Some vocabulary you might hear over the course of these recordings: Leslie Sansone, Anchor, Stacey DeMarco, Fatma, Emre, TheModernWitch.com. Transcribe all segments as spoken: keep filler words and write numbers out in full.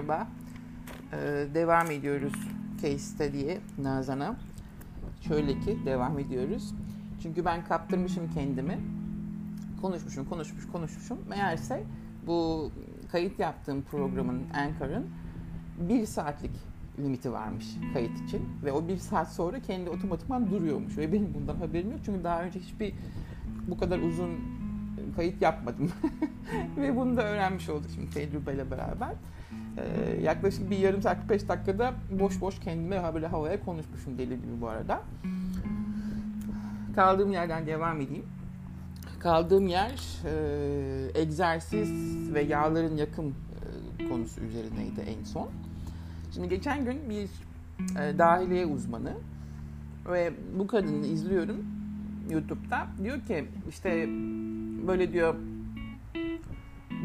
merhaba. Ee, devam ediyoruz case study'ye Nazan'a. Şöyle ki devam ediyoruz. Çünkü ben kaptırmışım kendimi. Konuşmuşum, konuşmuş, konuşmuşum. Meğerse bu kayıt yaptığım programın, Anchor'ın bir saatlik limiti varmış kayıt için. Ve o bir saat sonra kendi otomatikman duruyormuş. Ve benim bundan haberim yok. Çünkü daha önce hiçbir bu kadar uzun kayıt yapmadım. Ve bunu da öğrenmiş olduk şimdi tecrübeyle beraber. Ee, yaklaşık bir yarım saat, beş dakikada boş boş kendime böyle havaya konuşmuşum deli gibi bu arada. Kaldığım yerden devam edeyim. Kaldığım yer e, egzersiz ve yağların yakım e, konusu üzerineydi en son. Şimdi geçen gün bir e, dahiliye uzmanı ve bu kadını izliyorum YouTube'da. Diyor ki işte böyle diyor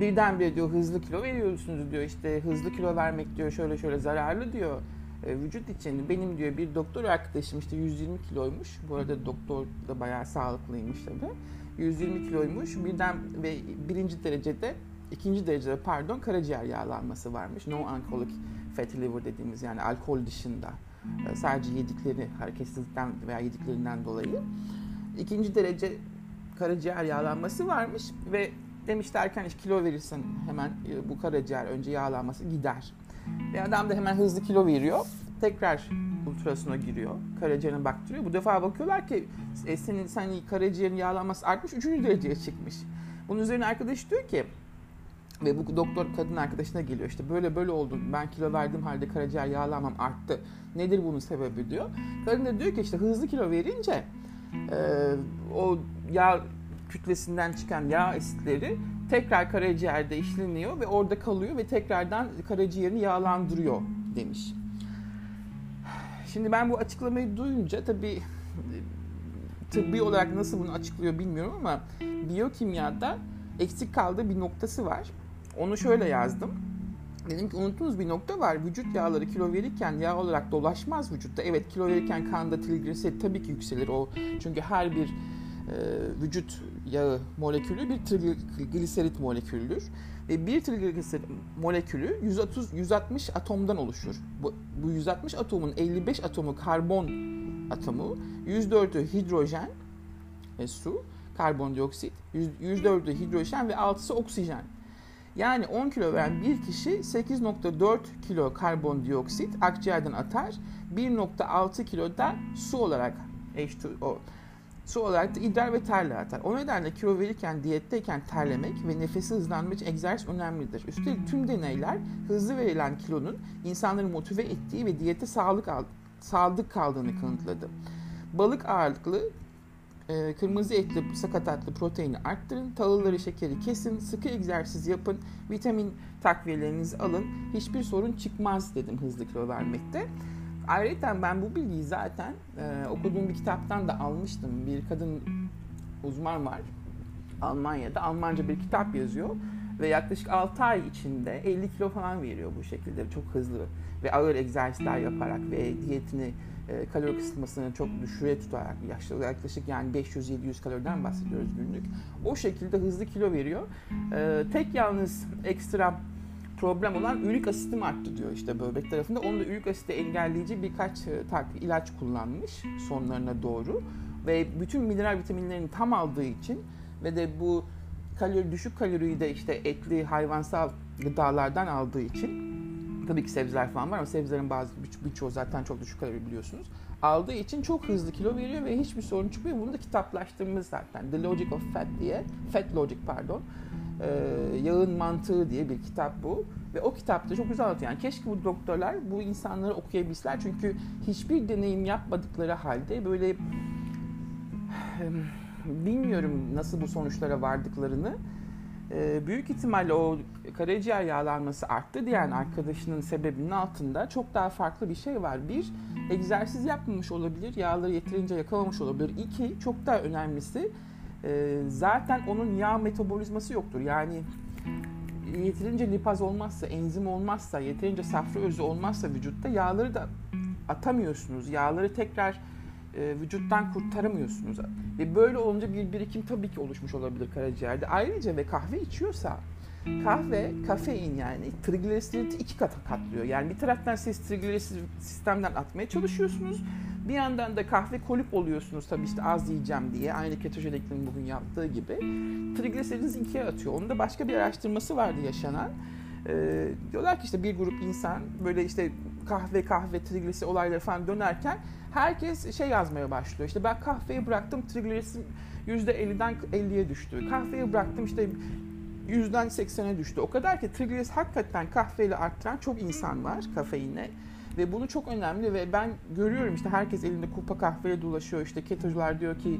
birdenbire diyor hızlı kilo veriyorsunuz diyor. İşte hızlı kilo vermek diyor şöyle şöyle zararlı diyor. Vücut için benim diyor bir doktor arkadaşım işte yüz yirmi kiloymuş. Bu arada doktor da bayağı sağlıklıymış tabii. yüz yirmi kiloymuş. Birden ve birinci derecede, ikinci derecede pardon karaciğer yağlanması varmış. No alcoholic fatty liver dediğimiz yani alkol dışında. Sadece yedikleri hareketsizlikten veya yediklerinden dolayı. İkinci derece karaciğer yağlanması varmış ve demişlerken işte kilo verirsen hemen bu karaciğer önce yağlanması gider. Ve adam da hemen hızlı kilo veriyor. Tekrar ultrasona giriyor. Karaciğerine baktırıyor. Bu defa bakıyorlar ki e, senin sen karaciğerin yağlanması artmış. Üçüncü dereceye çıkmış. Bunun üzerine arkadaş diyor ki ve bu doktor kadın arkadaşına geliyor. İşte böyle böyle oldu. Ben kilo verdiğim halde karaciğer yağlanmam arttı. Nedir bunun sebebi diyor. Kadın da diyor ki işte hızlı kilo verince e, o yağ kütlesinden çıkan yağ asitleri tekrar karaciğerde işleniyor ve orada kalıyor ve tekrardan karaciğerini yağlandırıyor demiş. Şimdi ben bu açıklamayı duyunca tabii tıbbi olarak nasıl bunu açıklıyor bilmiyorum ama biyokimyada eksik kaldığı bir noktası var. Onu şöyle yazdım. Dedim ki unuttuğunuz bir nokta var. Vücut yağları kilo verirken yağ olarak dolaşmaz vücutta. Evet kilo verirken kanda trigliserit tabii ki yükselir o. Çünkü her bir Ee, vücut yağı molekülü bir trigliserit molekülüdür. Ve bir trigliserit molekülü yüz otuz, yüz altmış atomdan oluşur. Bu, bu yüz altmış atomun elli beş atomu karbon atomu, yüz dördü hidrojen, e, su, karbondioksit, yüz dördü hidrojen ve altısı oksijen. Yani on kilo veren bir kişi sekiz virgül dört kilo karbondioksit akciğerden atar, bir virgül altı kilo da su olarak H iki O. Su olarak da idrar ve terle atar. O nedenle kilo verirken, diyetteyken terlemek ve nefesi hızlandırmak için egzersiz önemlidir. Üstelik tüm deneyler hızlı verilen kilonun insanları motive ettiği ve diyete sağlık al- sadık kaldığını kanıtladı. Balık ağırlıklı, e, kırmızı etli, sakatatlı proteini arttırın, tahılları, şekeri kesin, sıkı egzersiz yapın, vitamin takviyelerinizi alın, hiçbir sorun çıkmaz dedim hızlı kilo vermekte. Ayrıca ben bu bilgiyi zaten e, okuduğum bir kitaptan da almıştım. Bir kadın uzman var Almanya'da. Almanca bir kitap yazıyor ve yaklaşık altı ay içinde elli kilo falan veriyor bu şekilde. Çok hızlı ve ağır egzersizler yaparak ve diyetini, e, kalori kısıtmasını çok düşüre tutarak yaklaşık yani beş yüz yedi yüz kaloriden bahsediyoruz günlük. O şekilde hızlı kilo veriyor. E, tek yalnız ekstra problem olan ürik asitim arttı diyor işte böbrek tarafında. Onu da ürik asidi engelleyici birkaç takviye ilaç kullanmış sonlarına doğru. Ve bütün mineral vitaminlerini tam aldığı için ve de bu kalori düşük kaloriyi de işte etli hayvansal gıdalardan aldığı için, tabii ki sebzeler falan var ama sebzelerin bazı birçoğu zaten çok düşük kalori biliyorsunuz. Aldığı için çok hızlı kilo veriyor ve hiçbir sorun çıkmıyor. Bunu da kitaplaştırmış zaten. The Logic of Fat diye, Fat Logic pardon. Ee, yağın mantığı diye bir kitap bu ve o kitapta çok güzel anlatıyor. Yani keşke bu doktorlar bu insanları okuyabilseler çünkü hiçbir deneyim yapmadıkları halde böyle bilmiyorum nasıl bu sonuçlara vardıklarını. Ee, büyük ihtimalle o karaciğer yağlanması arttı diyen arkadaşının sebebinin altında çok daha farklı bir şey var. Bir, egzersiz yapmamış olabilir, yağları yeterince yakalamamış olabilir. İki, çok daha önemlisi Ee, zaten onun yağ metabolizması yoktur. Yani yeterince lipaz olmazsa, enzim olmazsa, yeterince safra özü olmazsa vücutta yağları da atamıyorsunuz. Yağları tekrar e, vücuttan kurtaramıyorsunuz. Ve böyle olunca bir birikim tabii ki oluşmuş olabilir karaciğerde. Ayrıca ve kahve içiyorsa Kahve, kafein yani trigliseridi iki kata katlıyor. Yani bir taraftan siz trigliserid sistemden atmaya çalışıyorsunuz. Bir yandan da kahve kolip oluyorsunuz tabii işte az yiyeceğim diye. Aynı ketojeniklerin bugün yaptığı gibi. Trigliseridinizi ikiye atıyor. Onun da başka bir araştırması vardı yaşanan. Ee, diyorlar ki işte bir grup insan böyle işte kahve kahve trigliserid olayları falan dönerken herkes şey yazmaya başlıyor. İşte ben kahveyi bıraktım trigliseridim yüzde elliden elliye düştü. Kahveyi bıraktım işte yüzden seksene düştü. O kadar ki trigliseridim hakikaten kahveyle arttıran çok insan var kafeinle. Ve bunu çok önemli ve ben görüyorum işte herkes elinde kupa kahveyle dolaşıyor. İşte ketocular diyor ki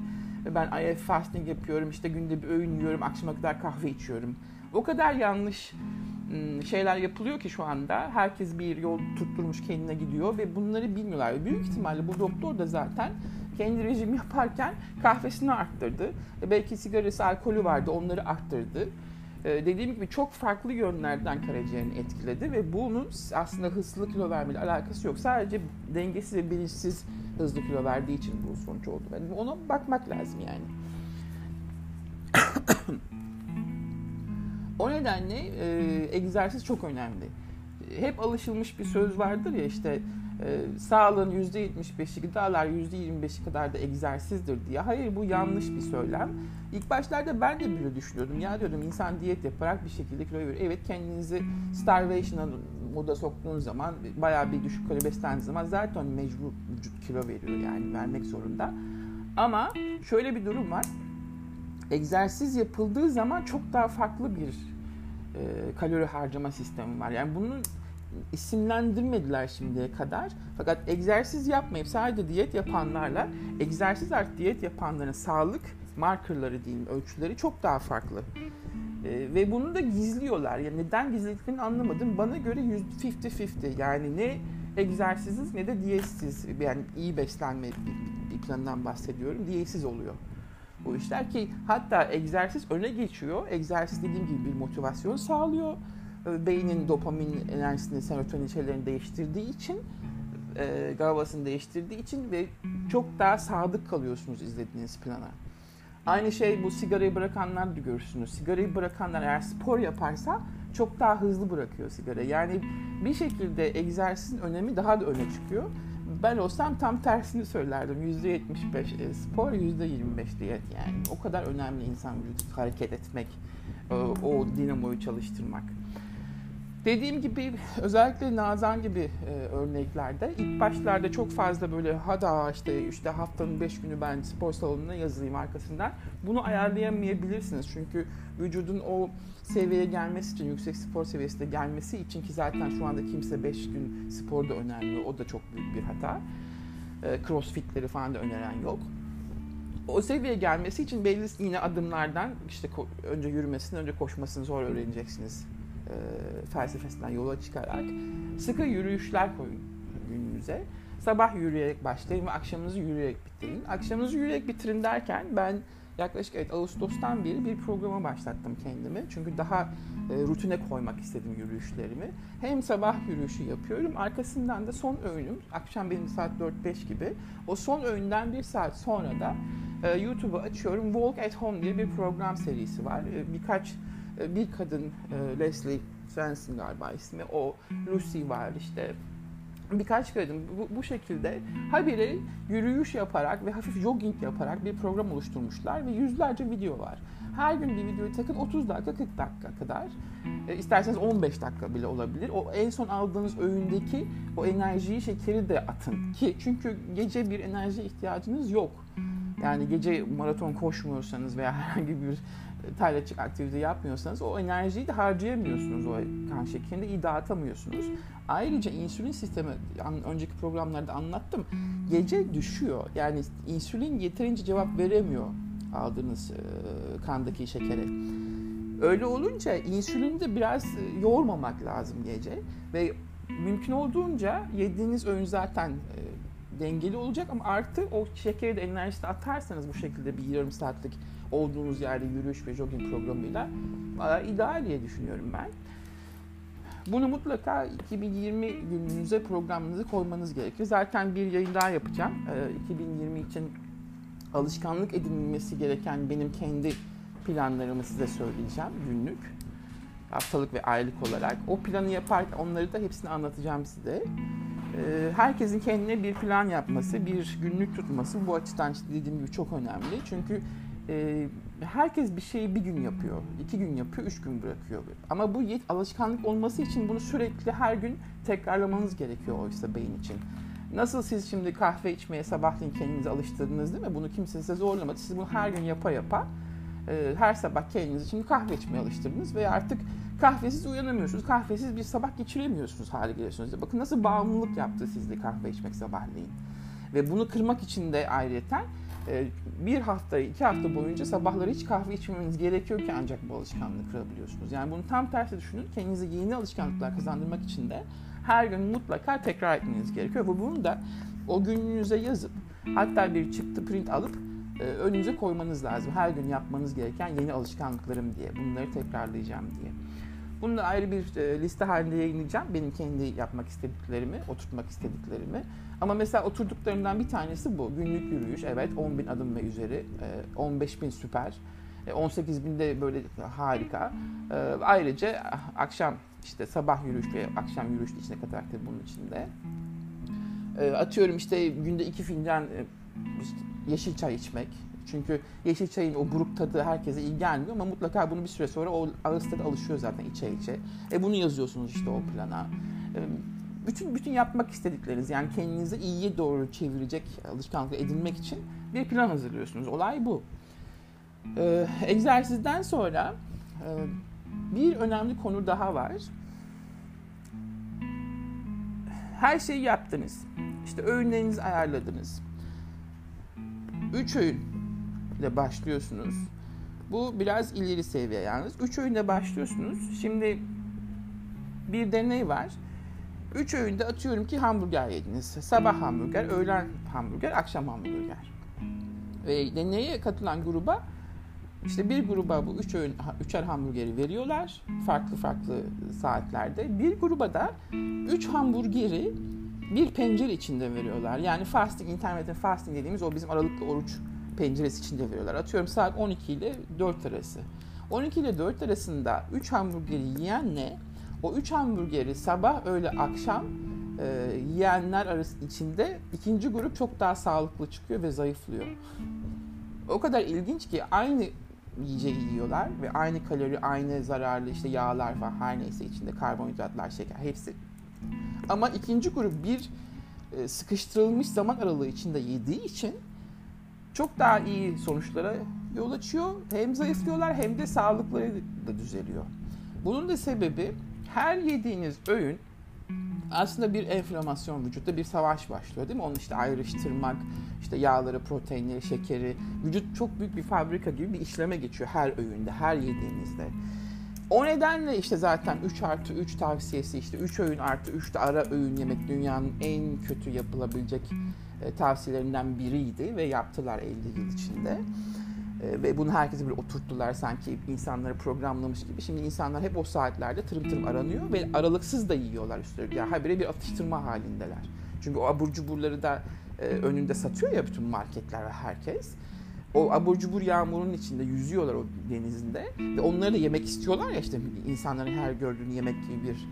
ben I F fasting yapıyorum, işte günde bir öğün yiyorum, akşama kadar kahve içiyorum. O kadar yanlış şeyler yapılıyor ki şu anda herkes bir yol tutturmuş kendine gidiyor ve bunları bilmiyorlar. Ve büyük ihtimalle bu doktor da zaten kendi rejim yaparken kahvesini arttırdı. Belki sigarası, alkolü vardı, onları arttırdı. Dediğim gibi çok farklı yönlerden karaciğerini etkiledi ve bunun aslında hızlı kilo vermeyle alakası yok. Sadece dengesiz ve bilinçsiz hızlı kilo verdiği için bu sonuç oldu. Yani ona bakmak lazım yani. O nedenle e, egzersiz çok önemli. Hep alışılmış bir söz vardır ya işte e, sağlığın yüzde yetmiş beşi gıdalar, yüzde yirmi beşi kadar da egzersizdir diye. Hayır, bu yanlış bir söylem. İlk başlarda ben de böyle düşünüyordum. Ya diyordum insan diyet yaparak bir şekilde kilo verir. Evet, kendinizi starvation'a moda soktuğunuz zaman bayağı bir düşük kalori beslendiğiniz zaman zaten mecbur vücut kilo veriyor yani vermek zorunda. Ama şöyle bir durum var. Egzersiz yapıldığı zaman çok daha farklı bir e, kalori harcama sistemi var. Yani bunu isimlendirmediler şimdiye kadar. Fakat egzersiz yapmayıp sadece diyet yapanlarla egzersiz artı diyet yapanların sağlık markerları diyeyim, ölçüleri çok daha farklı. E, ve bunu da gizliyorlar. Yani neden gizlediklerini anlamadım. Bana göre yüzde elli elli yani ne egzersizsiz ne de diyetsiz. Yani iyi beslenme bir, bir planından bahsediyorum. Diyetsiz oluyor bu işler ki hatta egzersiz öne geçiyor. Egzersiz dediğim gibi bir motivasyon sağlıyor. Beynin dopamin enerjisini, serotonin şeylerini değiştirdiği için, e, GABA'sını değiştirdiği için ve çok daha sadık kalıyorsunuz izlediğiniz plana. Aynı şey bu sigarayı bırakanlar da görürsünüz. Sigarayı bırakanlar eğer spor yaparsa çok daha hızlı bırakıyor sigarayı. Yani bir şekilde egzersizin önemi daha da öne çıkıyor. Ben olsam tam tersini söylerdim. yüzde yetmiş beş spor, yüzde yirmi beş diyet yani. O kadar önemli insan vücudu hareket etmek, o dinamoyu çalıştırmak. Dediğim gibi özellikle Nazan gibi örneklerde ilk başlarda çok fazla böyle hada işte, işte haftanın beş günü ben spor salonuna yazılayım arkasından. Bunu ayarlayamayabilirsiniz çünkü vücudun o seviyeye gelmesi için, yüksek spor seviyesine gelmesi için ki zaten şu anda kimse beş gün spor da önermiyor. O da çok büyük bir hata. Crossfitleri falan da öneren yok. O seviyeye gelmesi için belli yine adımlardan işte önce yürümesini, önce koşmasını zor öğreneceksiniz. E, felsefesinden yola çıkarak sıkı yürüyüşler koyun gününüze. Sabah yürüyerek başlayın ve akşamınızı yürüyerek bitirin. Akşamınızı yürüyerek bitirin derken ben yaklaşık evet, Ağustos'tan beri bir programa başlattım kendimi. Çünkü daha e, rutine koymak istedim yürüyüşlerimi. Hem sabah yürüyüşü yapıyorum, arkasından da son öğünüm. Akşam benim saat dört beş gibi. O son öğünden bir saat sonra da e, YouTube'u açıyorum. Walk at Home diye bir program serisi var. E, birkaç Bir kadın, Leslie Sansone galiba ismi, o Lucy var işte. Birkaç kadın bu, bu şekilde habire yürüyüş yaparak ve hafif jogging yaparak bir program oluşturmuşlar ve yüzlerce video var. Her gün bir videoyu takın otuz dakika kırk dakika kadar, e, isterseniz on beş dakika bile olabilir. O en son aldığınız öğündeki o enerjiyi, şekeri de atın ki çünkü gece bir enerji ihtiyacınız yok. Yani gece maraton koşmuyorsanız veya herhangi bir taylaçık aktivite yapmıyorsanız o enerjiyi de harcayamıyorsunuz, o kan şekerini iyi dağıtamıyorsunuz. Ayrıca insülin sistemi, önceki programlarda anlattım, gece düşüyor. Yani insülin yeterince cevap veremiyor aldığınız kandaki şekere. Öyle olunca insülini de biraz yormamak lazım gece ve mümkün olduğunca yediğiniz öğün zaten dengeli olacak ama artı o şekeri de enerjisi atarsanız bu şekilde bir yarım saatlik olduğunuz yerde yürüyüş ve jogging programıyla ideal diye düşünüyorum ben. Bunu mutlaka iki bin yirmi gününüze programınızı koymanız gerekir. Zaten bir yayın daha yapacağım. iki bin yirmi için alışkanlık edinilmesi gereken benim kendi planlarımı size söyleyeceğim günlük. Haftalık ve aylık olarak. O planı yaparken onları da hepsini anlatacağım size. Herkesin kendine bir plan yapması, bir günlük tutması bu açıdan işte dediğim gibi çok önemli. Çünkü herkes bir şeyi bir gün yapıyor, iki gün yapıyor, üç gün bırakıyor. Ama bu yet- alışkanlık olması için bunu sürekli her gün tekrarlamanız gerekiyor oysa beyin için. Nasıl siz şimdi kahve içmeye sabahleyin kendinizi alıştırdınız değil mi? Bunu kimse size zorlamadı. Siz bunu her gün yapa yapa her sabah kendinizi şimdi kahve içmeye alıştırdınız ve artık kahvesiz uyanamıyorsunuz. Kahvesiz bir sabah geçiremiyorsunuz hale geliyorsunuz. Bakın nasıl bağımlılık yaptı sizde kahve içmek sabahleyin. Ve bunu kırmak için de ayrıyeten bir hafta, iki hafta boyunca sabahları hiç kahve içmemeniz gerekiyor ki ancak bu alışkanlığı kırabiliyorsunuz. Yani bunu tam tersi düşünün. Kendinize yeni alışkanlıklar kazandırmak için de her gün mutlaka tekrar etmeniz gerekiyor. Ve bunu da o gününüze yazıp hatta bir çıktı print alıp önünüze koymanız lazım. Her gün yapmanız gereken yeni alışkanlıklarım diye. Bunları tekrarlayacağım diye. Bunu da ayrı bir liste halinde yayınlayacağım. Benim kendi yapmak istediklerimi, oturtmak istediklerimi. Ama mesela oturduklarımdan bir tanesi bu. Günlük yürüyüş. Evet on bin adım ve üzeri. on beş bin süper. on sekiz bin de böyle harika. Ayrıca akşam işte sabah yürüyüş ve akşam yürüyüş içine katarak da bunun içinde. Atıyorum işte günde iki fincan yeşil çay içmek. Çünkü yeşil çayın o buruk tadı herkese iyi gelmiyor ama mutlaka bunu bir süre sonra o ağız tadı alışıyor zaten içe içe. E bunu yazıyorsunuz işte o plana. Bütün bütün yapmak istedikleriniz yani kendinizi iyiye doğru çevirecek alışkanlık edinmek için bir plan hazırlıyorsunuz. Olay bu. Ee, egzersizden sonra e, bir önemli konu daha var. Her şeyi yaptınız. İşte öğünlerinizi ayarladınız. Üç öğünle başlıyorsunuz. Bu biraz ileri seviye yalnız. Üç öğünle başlıyorsunuz. Şimdi bir deney var. Üç öğünde atıyorum ki hamburger yediniz. Sabah hamburger, öğlen hamburger, akşam hamburger. Ve deneye katılan gruba işte bir gruba bu üç öğün, üçer hamburgeri veriyorlar. Farklı farklı saatlerde. Bir gruba da üç hamburgeri bir pencere içinde veriyorlar. Yani fasting, intermittent fasting dediğimiz o bizim aralıklı oruç penceresi içinde veriyorlar. Atıyorum saat on iki ile dört arası. on iki ile dört arasında üç hamburgeri yiyenle o üç hamburgeri sabah, öğle, akşam e, yiyenler arası içinde ikinci grup çok daha sağlıklı çıkıyor ve zayıflıyor. O kadar ilginç ki aynı yiyeceği yiyorlar ve aynı kalori, aynı zararlı işte yağlar falan her neyse içinde karbonhidratlar, şeker hepsi. Ama ikinci grup bir sıkıştırılmış zaman aralığı içinde yediği için çok daha iyi sonuçlara yol açıyor. Hem zayıflıyorlar hem de sağlıkları da düzeliyor. Bunun da sebebi her yediğiniz öğün aslında bir enflamasyon vücutta bir savaş başlıyor değil mi? Onu işte ayrıştırmak, işte yağları, proteinleri, şekeri. Vücut çok büyük bir fabrika gibi bir işleme geçiyor her öğünde, her yediğinizde. O nedenle işte zaten üç artı üç tavsiyesi işte üç öğün artı üç de ara öğün yemek dünyanın en kötü yapılabilecek tavsiyelerinden biriydi ve yaptılar elli yıl içinde. Ve bunu herkese bir oturttular sanki insanları programlamış gibi. Şimdi insanlar hep o saatlerde tırım tırım aranıyor ve aralıksız da yiyorlar üstelik. Yani habire bir atıştırma halindeler. Çünkü o abur cuburları da önünde satıyor ya bütün marketler ve herkes. O abur cubur yağmurun içinde yüzüyorlar o denizinde ve onları da yemek istiyorlar ya işte insanların her gördüğünü yemek gibi bir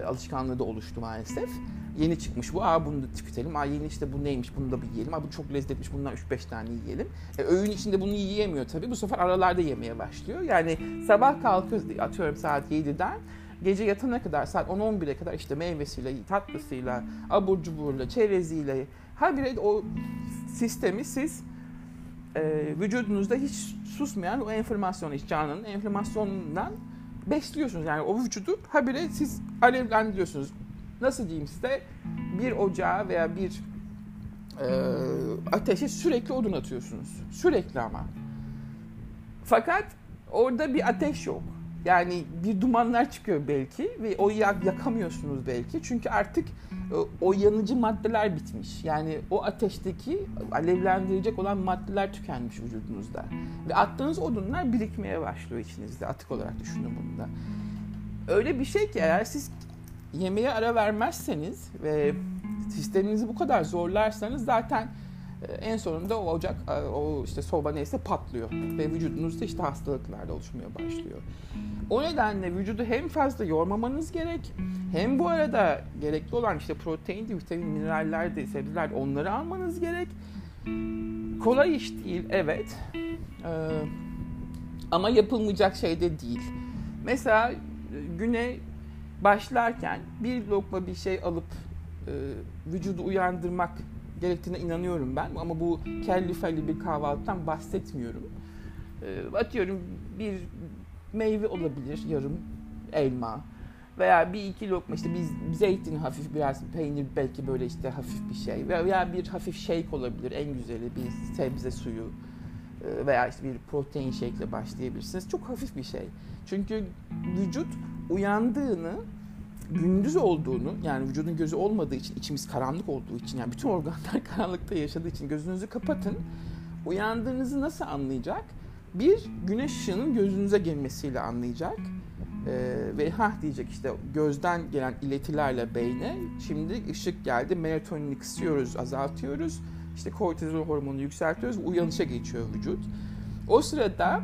e, alışkanlığı da oluştu maalesef. Yeni çıkmış bu, aa bunu da tüketelim, aa yeni işte bu neymiş bunu da bir yiyelim, aa bu çok lezzetmiş bundan üç beş tane yiyelim. E, öğün içinde bunu yiyemiyor tabii bu sefer aralarda yemeye başlıyor. Yani sabah kalkıyoruz atıyorum saat yediden gece yatana kadar saat on on bire kadar işte meyvesiyle, tatlısıyla, abur cuburla, çereziyle habire o sistemi siz Ee, vücudunuzda hiç susmayan o enflamasyon, iç canının enflamasyonundan besliyorsunuz. Yani o vücudu habire siz alevlendiriyorsunuz. Nasıl diyeyim size? Bir ocağa veya bir e, ateşe sürekli odun atıyorsunuz. Sürekli ama. Fakat orada bir ateş yok. Yani bir dumanlar çıkıyor belki ve o yakamıyorsunuz belki. Çünkü artık o yanıcı maddeler bitmiş. Yani o ateşteki alevlendirecek olan maddeler tükenmiş vücudunuzda. Ve attığınız odunlar birikmeye başlıyor içinizde. Atık olarak düşünün bunu da. Öyle bir şey ki eğer siz yemeğe ara vermezseniz ve sisteminizi bu kadar zorlarsanız zaten en sonunda o ocak, o işte soba neyse patlıyor ve vücudunuzda işte hastalıklar da oluşmaya başlıyor. O nedenle vücudu hem fazla yormamanız gerek, hem bu arada gerekli olan işte protein, vitamin, mineraller de, sebzeler de, onları almanız gerek. Kolay iş değil, evet. Ee, ama yapılmayacak şey de değil. Mesela güne başlarken bir lokma bir şey alıp e, vücudu uyandırmak gerektiğine inanıyorum ben. Ama bu kelli felli bir kahvaltıdan bahsetmiyorum. E, atıyorum bir meyve olabilir, yarım elma. Veya bir iki lokma işte bir zeytin, hafif biraz peynir, belki böyle işte hafif bir şey. Veya bir hafif shake olabilir, en güzeli bir sebze suyu. Veya işte bir protein shake'le başlayabilirsiniz. Çok hafif bir şey. Çünkü vücut uyandığını, gündüz olduğunu, yani vücudun gözü olmadığı için, içimiz karanlık olduğu için, yani bütün organlar karanlıkta yaşadığı için gözünüzü kapatın. Uyandığınızı nasıl anlayacak? Bir, güneş ışığının gözünüze girmesiyle anlayacak. Ee, ve ha diyecek işte gözden gelen iletilerle beyne, şimdi ışık geldi, melatonini kısıyoruz, azaltıyoruz. İşte kortizol hormonunu yükseltiyoruz, uyanışa geçiyor vücut. O sırada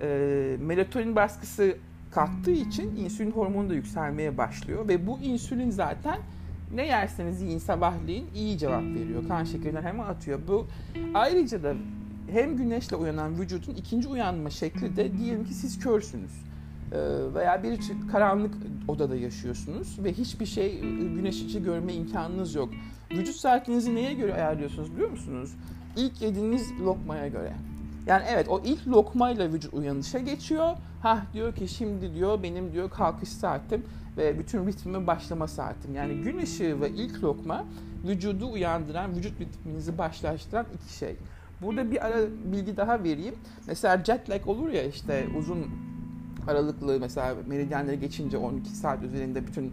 e, melatonin baskısı kalktığı için insülin hormonu da yükselmeye başlıyor. Ve bu insülin zaten ne yerseniz yiyin sabahleyin iyi cevap veriyor. Kan şekerinden hemen atıyor. Bu ayrıca da hem güneşle uyanan vücudun ikinci uyanma şekli de, diyelim ki siz körsünüz. Veya bir karanlık odada yaşıyorsunuz ve hiçbir şey, güneş içi görme imkanınız yok. Vücut saatinizi neye göre ayarlıyorsunuz biliyor musunuz? İlk yediğiniz lokmaya göre. Yani evet, o ilk lokmayla vücut uyanışa geçiyor. Hah diyor ki şimdi diyor benim diyor kalkış saatim ve bütün ritmimin başlama saatim. Yani gün ışığı ve ilk lokma vücudu uyandıran, vücut ritminizi başlaştıran iki şey. Burada bir ara bilgi daha vereyim. Mesela jet lag olur ya, işte uzun aralıklı mesela meridyenleri geçince on iki saat üzerinde bütün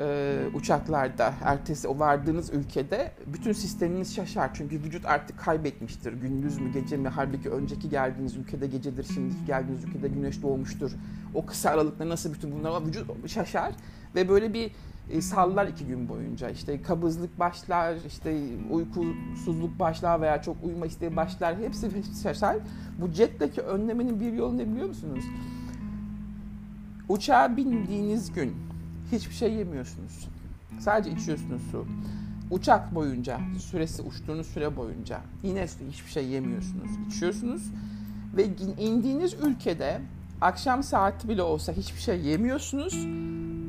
e, uçaklarda, ertesi o vardığınız ülkede bütün sisteminiz şaşar. Çünkü vücut artık kaybetmiştir. Gündüz mü gece mi? Halbuki önceki geldiğiniz ülkede gecedir, şimdiki geldiğiniz ülkede güneş doğmuştur. O kısa aralıkla nasıl bütün bunlar, vücut şaşar ve böyle bir e, sallar iki gün boyunca. İşte kabızlık başlar, işte uykusuzluk başlar veya çok uyuma isteği başlar. Hepsi, hepsi şaşar. Bu jetlag'i önlemenin bir yolu ne biliyor musunuz? Uçağa bindiğiniz gün hiçbir şey yemiyorsunuz. Sadece içiyorsunuz su. Uçak boyunca, süresi uçtuğunuz süre boyunca yine hiçbir şey yemiyorsunuz. İçiyorsunuz ve indiğiniz ülkede akşam saati bile olsa hiçbir şey yemiyorsunuz.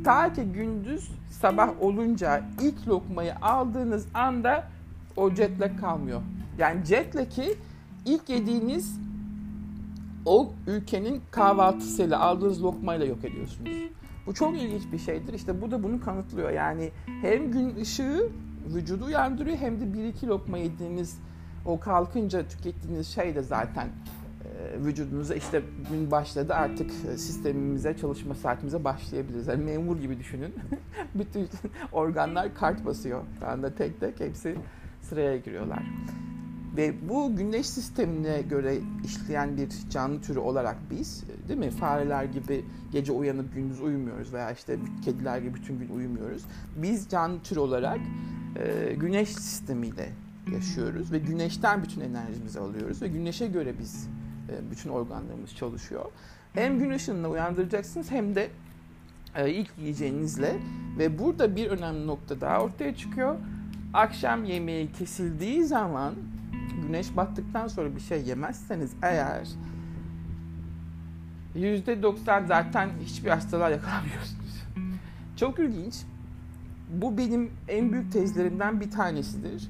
Ta ki gündüz sabah olunca ilk lokmayı aldığınız anda o jet lag kalmıyor. Yani jet lag'i ilk yediğiniz o ülkenin kahvaltısıyla, aldığınız lokmayla yok ediyorsunuz. Bu çok ilginç bir şeydir. İşte bu da bunu kanıtlıyor. Yani hem gün ışığı vücudu uyandırıyor, hem de bir iki lokma yediğiniz, o kalkınca tükettiğiniz şey de zaten vücudunuza işte gün başladı, artık sistemimize, çalışma saatimize başlayabiliriz. Yani memur gibi düşünün. Bütün organlar kart basıyor. Yani tek tek hepsi sıraya giriyorlar. Ve bu güneş sistemine göre işleyen bir canlı türü olarak biz, değil mi? Fareler gibi gece uyanıp gündüz uyumuyoruz veya işte kediler gibi bütün gün uyumuyoruz. Biz canlı türü olarak e, güneş sistemiyle yaşıyoruz ve güneşten bütün enerjimizi alıyoruz ve güneşe göre biz e, bütün organlarımız çalışıyor. Hem gün ışığında uyandıracaksınız hem de e, ilk yiyeceğinizle. Ve burada bir önemli nokta daha ortaya çıkıyor. Akşam yemeği kesildiği zaman, güneş battıktan sonra bir şey yemezseniz eğer, yüzde doksan zaten hiçbir hastalığa yakalanmıyorsunuz. Çok ilginç. Bu benim en büyük tezlerimden bir tanesidir.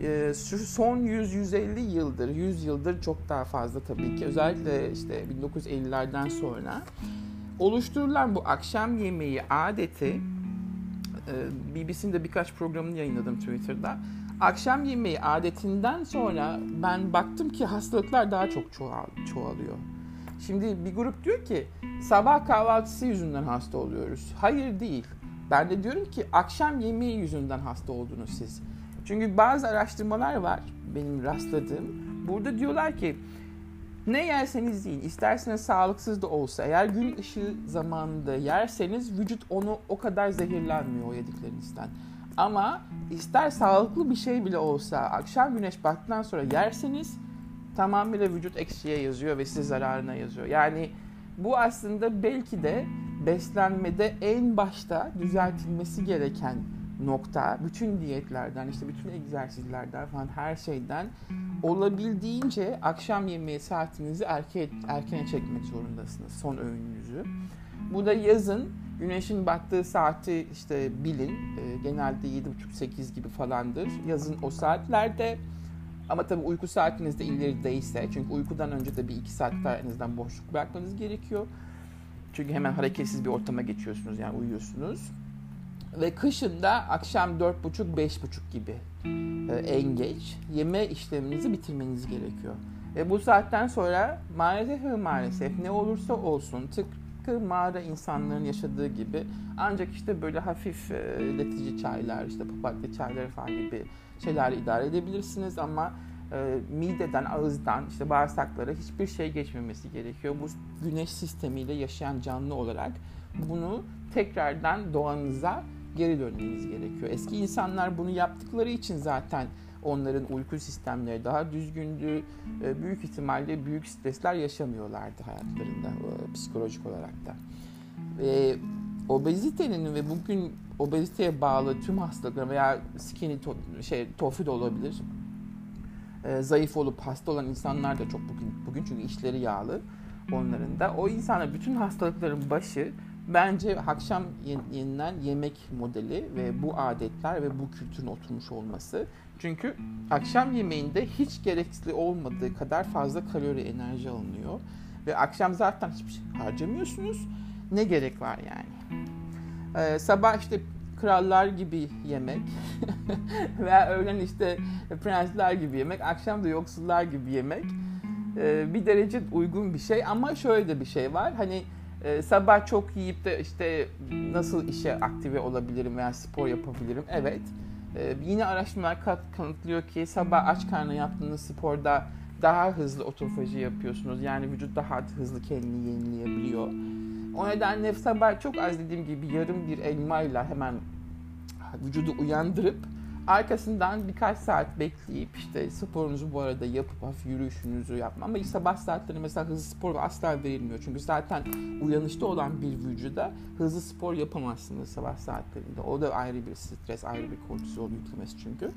Ee, son yüz yüz elli yıldır, yüz yıldır çok daha fazla tabii ki, özellikle işte bin dokuz yüz ellilerden sonra oluşturulan bu akşam yemeği adeti, B B C'nin de birkaç programını yayınladım Twitter'da. Akşam yemeği adetinden sonra ben baktım ki hastalıklar daha çok çoğal, çoğalıyor. Şimdi bir grup diyor ki sabah kahvaltısı yüzünden hasta oluyoruz. Hayır değil. Ben de diyorum ki akşam yemeği yüzünden hasta oldunuz siz. Çünkü bazı araştırmalar var benim rastladığım. Burada diyorlar ki ne yerseniz yiyin, isterseniz sağlıksız da olsa, eğer gün ışığı zamanında yerseniz vücut onu o kadar zehirlenmiyor o yediklerinizden. Ama ister sağlıklı bir şey bile olsa akşam güneş battıktan sonra yerseniz tamamıyla vücut eksiye yazıyor ve size zararına yazıyor. Yani bu aslında belki de beslenmede en başta düzeltilmesi gereken nokta. Bütün diyetlerden, işte bütün egzersizlerden falan, her şeyden olabildiğince akşam yemeği saatinizi erken, erkene çekmek zorundasınız, son öğününüzü. Bu da yazın güneşin battığı saati işte bilin. E, genelde yedi buçuk sekiz gibi falandır yazın o saatlerde. Ama tabii uyku saatiniz de ilerideyse, çünkü uykudan önce de bir iki saat daha en azından boşluk bırakmanız gerekiyor. Çünkü hemen hareketsiz bir ortama geçiyorsunuz, yani uyuyorsunuz. Ve kışın da akşam dört buçuk beş buçuk gibi e, en geç yeme işleminizi bitirmeniz gerekiyor. Ve bu saatten sonra maalesef maalesef ne olursa olsun, tıpkı mağara insanların yaşadığı gibi, ancak işte böyle hafif e, letici çaylar, işte papatya çayları falan gibi şeylerle idare edebilirsiniz. Ama e, mideden, ağızdan, işte bağırsaklara hiçbir şey geçmemesi gerekiyor. Bu güneş sistemiyle yaşayan canlı olarak bunu tekrardan doğanıza geri dönmeniz gerekiyor. Eski insanlar bunu yaptıkları için zaten onların uyku sistemleri daha düzgündü. Büyük ihtimalle büyük stresler yaşamıyorlardı hayatlarında, psikolojik olarak da. Ve obezitenin ve bugün obeziteye bağlı tüm hastalıklar veya skinny to- şey, tofi de olabilir. Zayıf olup hasta olan insanlar da çok bugün, bugün çünkü içleri yağlı onların da. O insanlar, bütün hastalıkların başı bence akşam yenilen yemek modeli ve bu adetler ve bu kültürün oturmuş olması. Çünkü akşam yemeğinde hiç gerekli olmadığı kadar fazla kalori, enerji alınıyor. Ve akşam zaten hiçbir şey harcamıyorsunuz. Ne gerek var yani? Ee, sabah işte krallar gibi yemek veya öğlen işte prensler gibi yemek, akşam da yoksullar gibi yemek. Ee, bir derece uygun bir şey, ama şöyle de bir şey var. Hani sabah çok yiyip de işte nasıl işe aktive olabilirim veya spor yapabilirim? Evet. Yine araştırmalar kanıtlıyor ki sabah aç karnına yaptığınız sporda daha hızlı otofaji yapıyorsunuz. Yani vücut daha hızlı kendini yenileyebiliyor. O nedenle sabah çok az, dediğim gibi, yarım bir elmayla hemen vücudu uyandırıp arkasından birkaç saat bekleyip işte sporunuzu bu arada yapıp hafif yürüyüşünüzü yapma. Ama sabah saatleri mesela hızlı spor asla verilmiyor. Çünkü zaten uyanışta olan bir vücuda hızlı spor yapamazsınız sabah saatlerinde. O da ayrı bir stres, ayrı bir kortizol yüklemesi çünkü.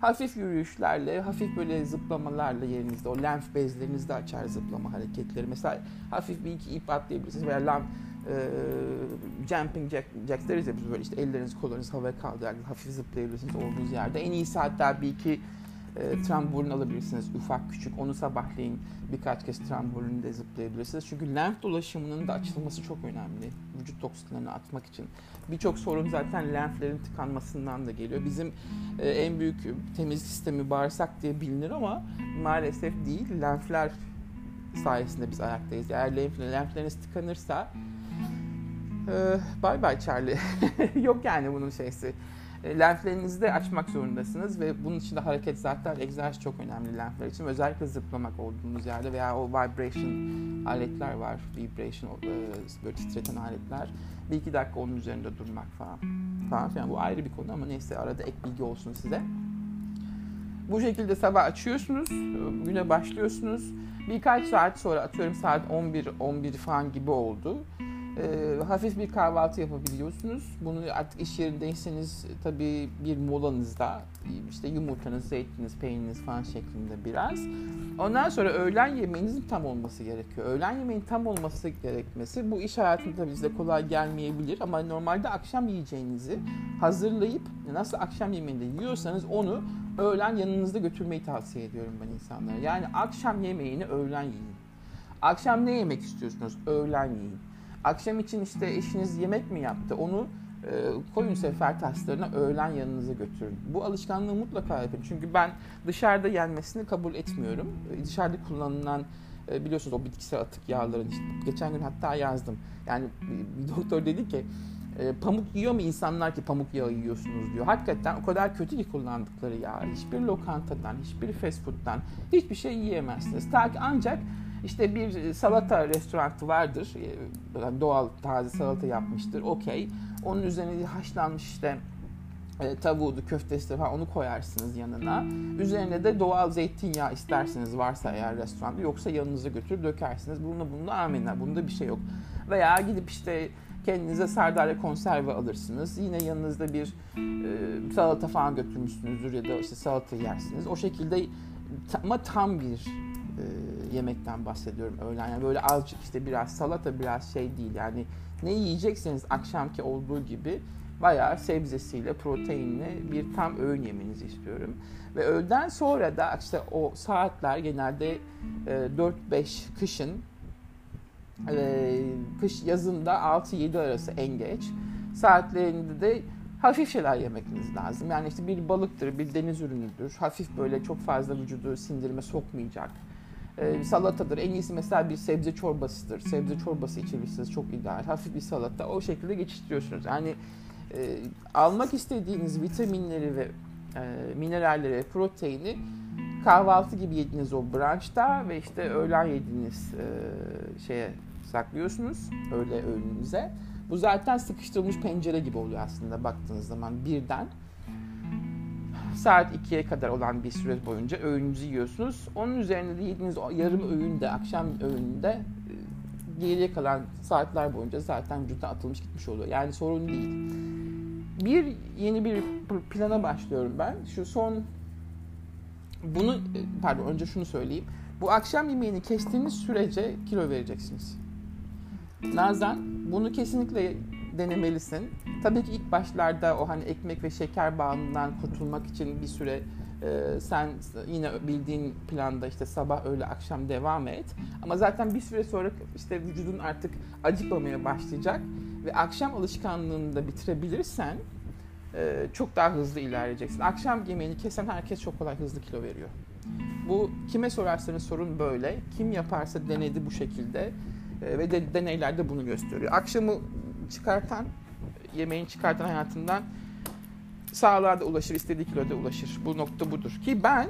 Hafif yürüyüşlerle, hafif böyle zıplamalarla yerinizde, o lenf bezlerinizde açar zıplama hareketleri. Mesela hafif bir iki ip atlayabilirsiniz veya lenf Ee, jumping jack, jacks deriz ya biz, böyle işte ellerinizi kollarınızı havaya kaldırarak hafif zıplayabilirsiniz olduğunuz yerde. En iyi saatler bir iki e, trambolin alabilirsiniz, ufak küçük, onu sabahleyin birkaç kez trambolinde zıplayabilirsiniz. Çünkü lenf dolaşımının da açılması çok önemli, vücut toksinlerini atmak için. Birçok sorun zaten lenflerin tıkanmasından da geliyor. Bizim e, en büyük temizlik sistemi bağırsak diye bilinir ama maalesef değil, lenfler sayesinde biz ayaktayız. Eğer lenfleriniz tıkanırsa Bye bye Charlie. Yok yani bunun şeysi. Lenflerinizi de açmak zorundasınız ve bunun için de hareket, zaten egzersiz çok önemli lenfler için. Özellikle zıplamak olduğunuz yerde veya o vibration aletler var. Vibration, böyle titreten aletler. Bir iki dakika onun üzerinde durmak falan. Falan filan. Bu ayrı bir konu ama neyse, arada ek bilgi olsun size. Bu şekilde sabah açıyorsunuz, güne başlıyorsunuz. Birkaç saat sonra, atıyorum saat on bir on bir falan gibi oldu, E, hafif bir kahvaltı yapabiliyorsunuz. Bunu artık iş yerindeyseniz tabii bir molanızda işte yumurtanız, zeytiniz, peyniriniz falan şeklinde biraz. Ondan sonra öğlen yemeğinizin tam olması gerekiyor. Öğlen yemeğin tam olması gerekmesi, bu iş hayatında tabii size kolay gelmeyebilir ama normalde akşam yiyeceğinizi hazırlayıp nasıl akşam yemeğinde yiyorsanız onu öğlen yanınızda götürmeyi tavsiye ediyorum ben insanlara. Yani akşam yemeğini öğlen yiyin. Akşam ne yemek istiyorsunuz? Öğlen yiyin. Akşam için işte eşiniz yemek mi yaptı? Onu e, koyun sefer taslarına, öğlen yanınıza götürün. Bu alışkanlığı mutlaka yapın. Çünkü ben dışarıda yenmesini kabul etmiyorum. E, dışarıda kullanılan e, biliyorsunuz o bitkisel atık yağların, işte, geçen gün hatta yazdım. Yani bir doktor dedi ki e, pamuk yiyor mu insanlar ki pamuk yağı yiyorsunuz diyor. Hakikaten o kadar kötü ki kullandıkları yağ. Hiçbir lokantadan, hiçbir fast food'dan hiçbir şey yiyemezsiniz. Ta ki ancak İşte bir salata restoranı vardır, doğal taze salata yapmıştır, okey. Onun üzerine haşlanmış işte tavuğudu, köftesi falan onu koyarsınız yanına. Üzerine de doğal zeytinyağı isterseniz varsa eğer restoranda, yoksa yanınıza götürüp dökersiniz. Bununla bununla amenna, bunda bir şey yok. Veya gidip işte kendinize sardalya konserve alırsınız. Yine yanınızda bir e, salata falan götürmüşsünüzdür ya da işte salata yersiniz. O şekilde ama tam bir e, yemekten bahsediyorum öğlen. Yani böyle azıcık işte biraz salata, biraz şey değil. Yani ne yiyecekseniz akşamki olduğu gibi bayağı sebzesiyle, proteinli bir tam öğün yemenizi istiyorum. Ve öğleden sonra da işte o saatler genelde dört beş kışın, kış yazında altı yedi arası en geç. Saatlerinde de hafif şeyler yemekiniz lazım. Yani işte bir balıktır, bir deniz ürünüdür. Hafif böyle çok fazla vücudu sindirime sokmayacak. E, salatadır. En iyisi mesela bir sebze çorbasıdır. Sebze çorbası içebilirsiniz. Çok ideal. Hafif bir salata. O şekilde geçiştiriyorsunuz. Yani e, almak istediğiniz vitaminleri ve e, mineralleri ve proteini kahvaltı gibi yediğiniz o brunchta ve işte öğlen yediğiniz e, şeye saklıyorsunuz. Öğle öğününüze. Bu zaten sıkıştırılmış pencere gibi oluyor aslında baktığınız zaman. Birden saat ikiye kadar olan bir süre boyunca öğününüzü yiyorsunuz. Onun üzerine de yediğiniz yarım öğünde, akşam öğünde geriye kalan saatler boyunca zaten vücuda atılmış gitmiş oluyor. Yani sorun değil. Bir yeni bir plana başlıyorum ben. Şu son bunu pardon önce şunu söyleyeyim. Bu akşam yemeğini kestiğiniz sürece kilo vereceksiniz. Nazan bunu kesinlikle denemelisin. Tabii ki ilk başlarda o hani ekmek ve şeker bağımlılığından kurtulmak için bir süre e, sen yine bildiğin planda işte sabah, öğle, akşam devam et. Ama zaten bir süre sonra işte vücudun artık acıkmamaya başlayacak ve akşam alışkanlığını da bitirebilirsen e, çok daha hızlı ilerleyeceksin. Akşam yemeğini kesen herkes çok kolay hızlı kilo veriyor. Bu kime sorarsanız sorun böyle. Kim yaparsa denedi bu şekilde e, ve de, deneylerde bunu gösteriyor. Akşamı çıkartan, yemeğini çıkartan hayatından sağlığa da ulaşır, istediği kiloda ulaşır. Bu nokta budur. Ki ben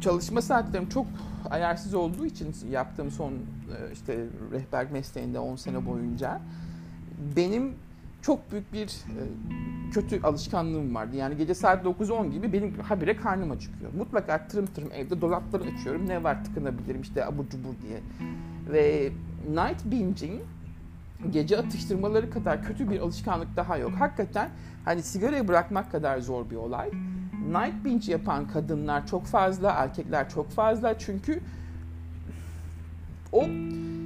çalışma saatlerim çok ayarsız olduğu için yaptığım son işte rehber mesleğinde on sene boyunca benim çok büyük bir kötü alışkanlığım vardı. Yani gece saat dokuz on gibi benim habire karnım acıkıyor. Mutlaka tırım tırım evde dolapları açıyorum. Ne var tıkınabilirim işte abur cubur diye. Ve night binging, gece atıştırmaları kadar kötü bir alışkanlık daha yok. Hakikaten hani sigarayı bırakmak kadar zor bir olay. Night binge yapan kadınlar çok fazla, erkekler çok fazla. Çünkü o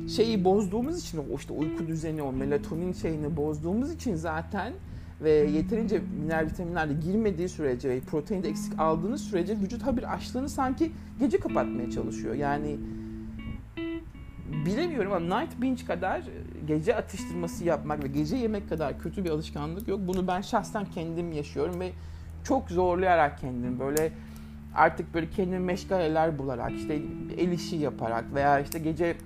şeyi bozduğumuz için, o işte uyku düzeni, o melatonin şeyini bozduğumuz için zaten ve yeterince mineral vitaminlerle girmediği sürece ve protein de eksik aldığınız sürece vücut habire açlığını sanki gece kapatmaya çalışıyor. Yani bilemiyorum ama night binge kadar gece atıştırması yapmak ve gece yemek kadar kötü bir alışkanlık yok. Bunu ben şahsen kendim yaşıyorum ve çok zorlayarak kendimi böyle artık böyle kendime meşgaleler bularak işte el işi yaparak veya işte gece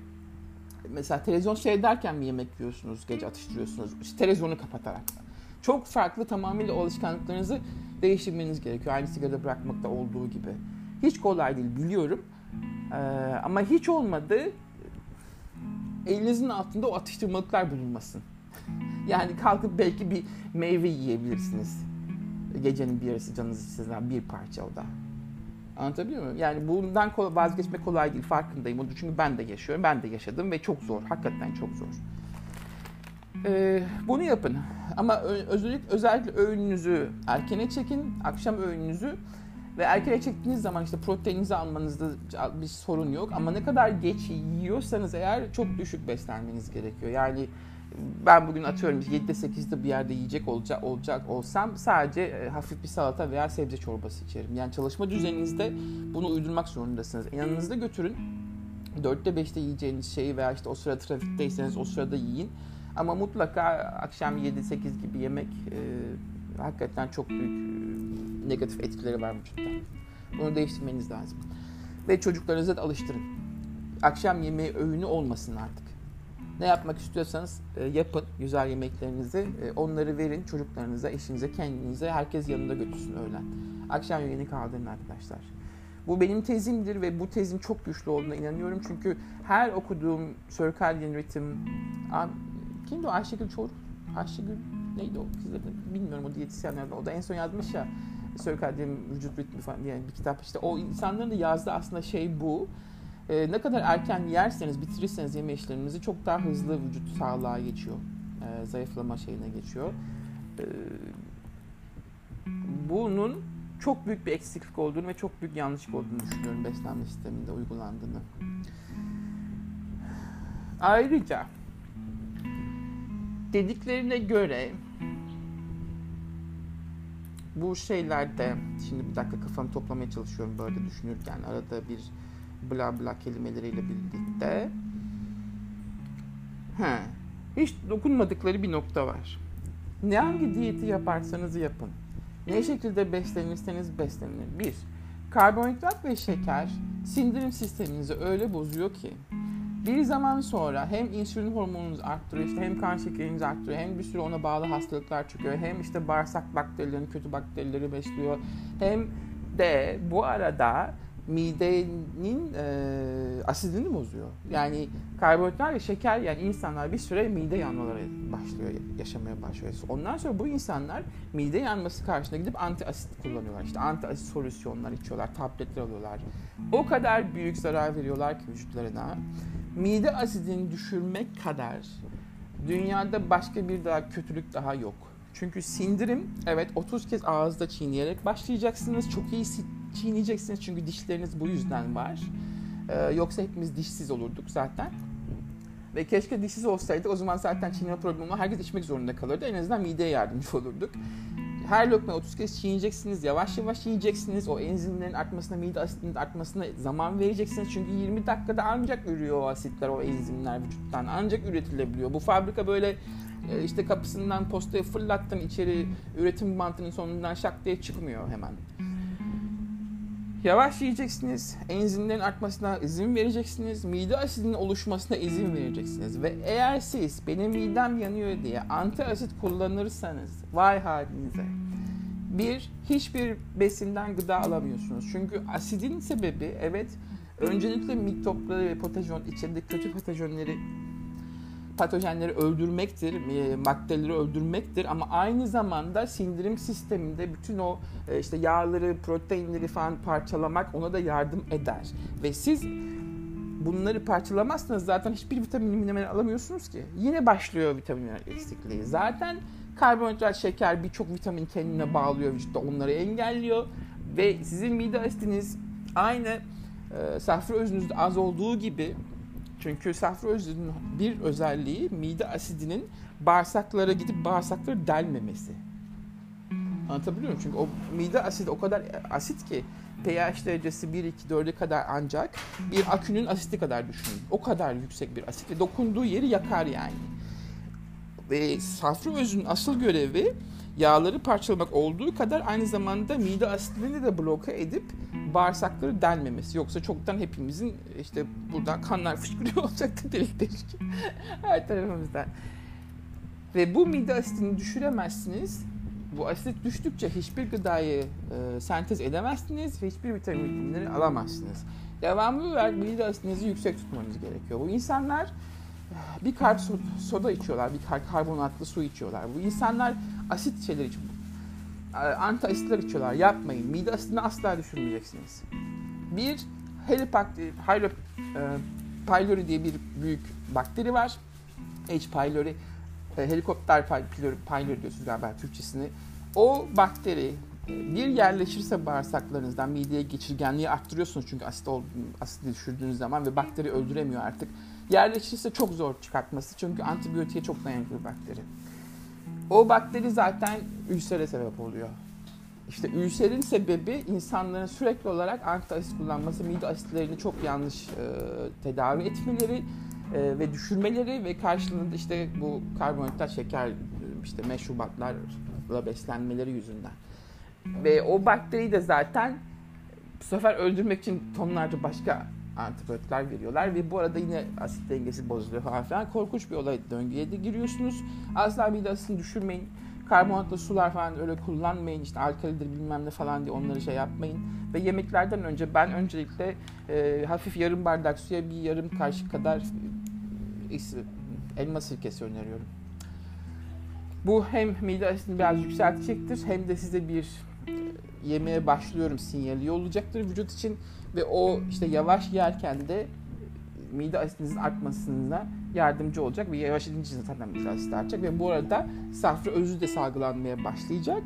mesela televizyon seyrederken mi yemek yiyorsunuz, gece atıştırıyorsunuz, işte televizyonu kapatarak. Çok farklı, tamamıyla o alışkanlıklarınızı değiştirmeniz gerekiyor. Aynı sigara bırakmakta olduğu gibi. Hiç kolay değil biliyorum ee, ama hiç olmadı. Elinizin altında o atıştırmalıklar bulunmasın. Yani kalkıp belki bir meyve yiyebilirsiniz. Gecenin bir yarısı canınız istediğinden bir parça o da. Anlatabiliyor muyum? Yani bundan vazgeçmek kolay değil. Farkındayım. Onu çünkü ben de yaşıyorum. Ben de yaşadım ve çok zor. Hakikaten çok zor. Ee, bunu yapın. Ama özellikle, özellikle öğününüzü erkene çekin. Akşam öğününüzü. Ve erken çektiğiniz zaman işte proteininizi almanızda bir sorun yok. Ama ne kadar geç yiyorsanız eğer çok düşük beslenmeniz gerekiyor. Yani ben bugün atıyorum yedide sekizde bir yerde yiyecek olacak, olacak olsam sadece hafif bir salata veya sebze çorbası içerim. Yani çalışma düzeninizde bunu uydurmak zorundasınız. Yanınızda götürün. dörtte beşte yiyeceğiniz şeyi veya işte o sırada trafikteyseniz o sırada yiyin. Ama mutlaka akşam yedi sekiz gibi yemek e, hakikaten çok büyük negatif etkileri var vücutta. Bunu değiştirmeniz lazım. Ve çocuklarınıza da alıştırın. Akşam yemeği öğünü olmasın artık. Ne yapmak istiyorsanız yapın. Güzel yemeklerinizi. Onları verin çocuklarınıza, eşinize, kendinize. Herkes yanında götürsün öğlen. Akşam yemeğini kaldırın arkadaşlar. Bu benim tezimdir ve bu tezin çok güçlü olduğuna inanıyorum. Çünkü her okuduğum circadian ritim... Kimdi o? Ayşegül Çoruk? Ayşegül... neydi o kızların bilmiyorum, o diyetisyenlerden, o da en son yazmış ya Sörkaldi'nin vücut ritmi falan diye yani bir kitap. İşte o insanların da yazdığı aslında şey bu. Ee, ne kadar erken yerseniz, bitirirseniz yeme işleminizi çok daha hızlı vücut sağlığa geçiyor. Ee, zayıflama şeyine geçiyor. Ee, bunun çok büyük bir eksiklik olduğunu ve çok büyük yanlışlık olduğunu düşünüyorum beslenme sisteminde uygulandığını. Ayrıca dediklerine göre bu şeylerde, şimdi bir dakika kafamı toplamaya çalışıyorum böyle düşünürken arada bir bla bla kelimeleriyle birlikte. He, hiç dokunmadıkları bir nokta var. Ne hangi diyeti yaparsanız yapın, ne şekilde beslenirseniz beslenin. Bir, karbonhidrat ve şeker sindirim sisteminizi öyle bozuyor ki bir zaman sonra hem insülin hormonunuz arttırıyor, işte hem kan şekeriniz arttırıyor, hem bir sürü ona bağlı hastalıklar çıkıyor, hem işte bağırsak bakterilerini, kötü bakterileri besliyor, hem de bu arada midenin e, asidini bozuyor. Yani karbonhidrat ve şeker, yani insanlar bir süre mide yanmaları başlıyor, yaşamaya başlıyor. Ondan sonra bu insanlar mide yanması karşısında gidip anti asit kullanıyorlar. İşte anti asit solüsyonlar içiyorlar, tabletler alıyorlar. O kadar büyük zarar veriyorlar ki vücutlarına. Mide asidini düşürmek kadar dünyada başka bir daha kötülük daha yok. Çünkü sindirim, evet, otuz kez ağızda çiğneyerek başlayacaksınız. Çok iyi çiğneyeceksiniz çünkü dişleriniz bu yüzden var. Ee, yoksa hepimiz dişsiz olurduk zaten. Ve keşke dişsiz olsaydık, o zaman zaten çiğneme problemi var. Herkes içmek zorunda kalırdı. En azından mideye yardımcı olurduk. Her lokma otuz kez çiğneyeceksiniz, yavaş yavaş yiyeceksiniz. O enzimlerin artmasına, mide asitinin artmasına zaman vereceksiniz. Çünkü yirmi dakikada ancak ürüyor o asitler, o enzimler vücuttan. Ancak üretilebiliyor. Bu fabrika böyle işte kapısından postayı fırlattın içeri, üretim bantının sonundan şak diye çıkmıyor hemen. Yavaş yiyeceksiniz, enzimlerin artmasına izin vereceksiniz, mide asidinin oluşmasına izin vereceksiniz. Ve eğer siz benim midem yanıyor diye anti asit kullanırsanız vay halinize. Bir, hiçbir besinden gıda alamıyorsunuz. Çünkü asidin sebebi, evet, öncelikle mikropları ve patojen, içerideki kötü patojenleri patojenleri öldürmektir, maddeleri öldürmektir ama aynı zamanda sindirim sisteminde bütün o işte yağları, proteinleri falan parçalamak, ona da yardım eder. Ve siz bunları parçalamazsanız zaten hiçbir vitamin mineral alamıyorsunuz ki. Yine başlıyor vitamin eksikliği. Zaten karbonhidrat, şeker birçok vitamin kendine bağlıyor vücutta, onları engelliyor ve sizin mide asidiniz aynı safra özünüzde az olduğu gibi. Çünkü safra özünün bir özelliği mide asidinin bağırsaklara gidip bağırsakları delmemesi. Anlatabiliyor muyum? Çünkü o mide asidi o kadar asit ki pH derecesi bir iki dörde kadar ancak bir akünün asidi kadar düşünün. O kadar yüksek bir asit ve dokunduğu yeri yakar yani. Ve safra özünün asıl görevi yağları parçalamak olduğu kadar aynı zamanda mide asitlerini de bloke edip bağırsakları delmemesi. Yoksa çoktan hepimizin işte buradan kanlar fışkırıyor olacaktı delik delik her tarafımızdan. Ve bu mide asitini düşüremezsiniz. Bu asit düştükçe hiçbir gıdayı e, sentez edemezsiniz ve hiçbir vitaminleri alamazsınız. Devamlı olarak mide asitinizi yüksek tutmanız gerekiyor. Bu insanlar bir kar soda içiyorlar, bir kar karbonatlı su içiyorlar. Bu insanlar asit şeyler için, anti asitler içiyorlar. Yapmayın. Mide asidini asla düşürmeyeceksiniz. Bir, Helipacter pylori diye bir büyük bakteri var. H. pylori, helikopter pylori, pylori diyorsunuz galiba Türkçesini. O bakteri bir yerleşirse bağırsaklarınızdan mideye geçirgenliği arttırıyorsunuz çünkü asit asidi düşürdüğünüz zaman ve bakteri öldüremiyor artık. Yerleşirse çok zor çıkartması çünkü antibiyotiğe çok dayanıklı bir bakteri. O bakteri zaten ülsere sebep oluyor. İşte ülserin sebebi insanların sürekli olarak anti asit kullanması, mide asitlerini çok yanlış e, tedavi etmeleri e, ve düşürmeleri ve karşılığında işte bu karbonhidrat, şeker, işte meşrubatlarla beslenmeleri yüzünden. Ve o bakteriyi de zaten bu sefer öldürmek için tonlarca başka antibiyotikler veriyorlar ve bu arada yine asit dengesi bozuluyor falan filan. Korkunç bir olay, döngüye de giriyorsunuz. Asla mide asidini düşürmeyin. Karbonatlı sular falan öyle kullanmayın. İşte alkalidir bilmem ne falan diye onları şey yapmayın. Ve yemeklerden önce ben öncelikle e, hafif yarım bardak suya bir yarım kaşık kadar elma sirkesi öneriyorum. Bu hem mide asidini biraz yükseltecektir hem de size bir yemeğe başlıyorum sinyali olacaktır vücut için ve o işte yavaş yerken de mide asidinizin artmasına yardımcı olacak ve yavaş edince zaten mide asidi artacak ve bu arada safra özü de salgılanmaya başlayacak.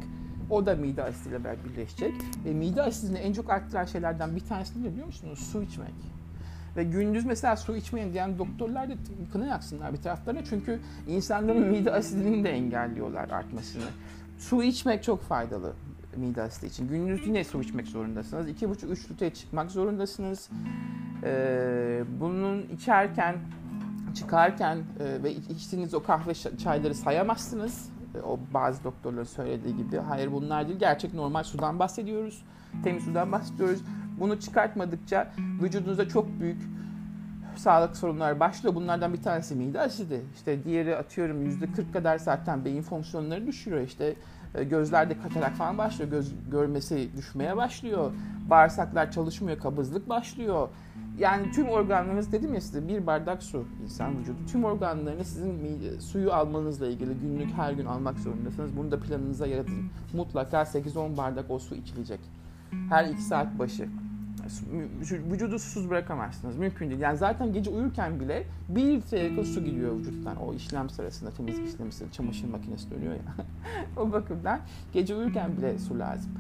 O da mide asidiyle beraber birleşecek ve mide asidini en çok arttıran şeylerden bir tanesi ne biliyor musunuz? Su içmek. Ve gündüz mesela su içmeyin diyen doktorlar da kına yaksınlar bir taraflarına çünkü insanların mide asidini de engelliyorlar artmasını. Su içmek çok faydalı mide asidi için. Gündüz yine su içmek zorundasınız. iki buçuk üç litreye çıkmak zorundasınız. Ee, bunun içerken, çıkarken e, ve içtiğiniz o kahve çayları sayamazsınız. E, o bazı doktorların söylediği gibi. Hayır, bunlar değil. Gerçek normal sudan bahsediyoruz. Temiz sudan bahsediyoruz. Bunu çıkartmadıkça vücudunuza çok büyük sağlık sorunları başlıyor. Bunlardan bir tanesi mide asidi. İşte diğeri atıyorum yüzde kırk kadar zaten beyin fonksiyonları düşürüyor. İşte gözlerde katarak falan başlıyor. Göz görmesi düşmeye başlıyor. Bağırsaklar çalışmıyor. Kabızlık başlıyor. Yani tüm organlarınız, dedim ya size, bir bardak su insan vücudu. Tüm organlarını sizin suyu almanızla ilgili günlük her gün almak zorundasınız. Bunu da planınıza yaratın. Mutlaka sekiz on bardak o su içilecek. Her iki saat başı. Vücudu susuz bırakamazsınız. Mümkün değil. Yani zaten gece uyurken bile bir litre yakın su gidiyor vücuttan. O işlem sırasında, temizlik işlemi sırasında çamaşır makinesi dönüyor ya. O bakımdan gece uyurken bile su lazım.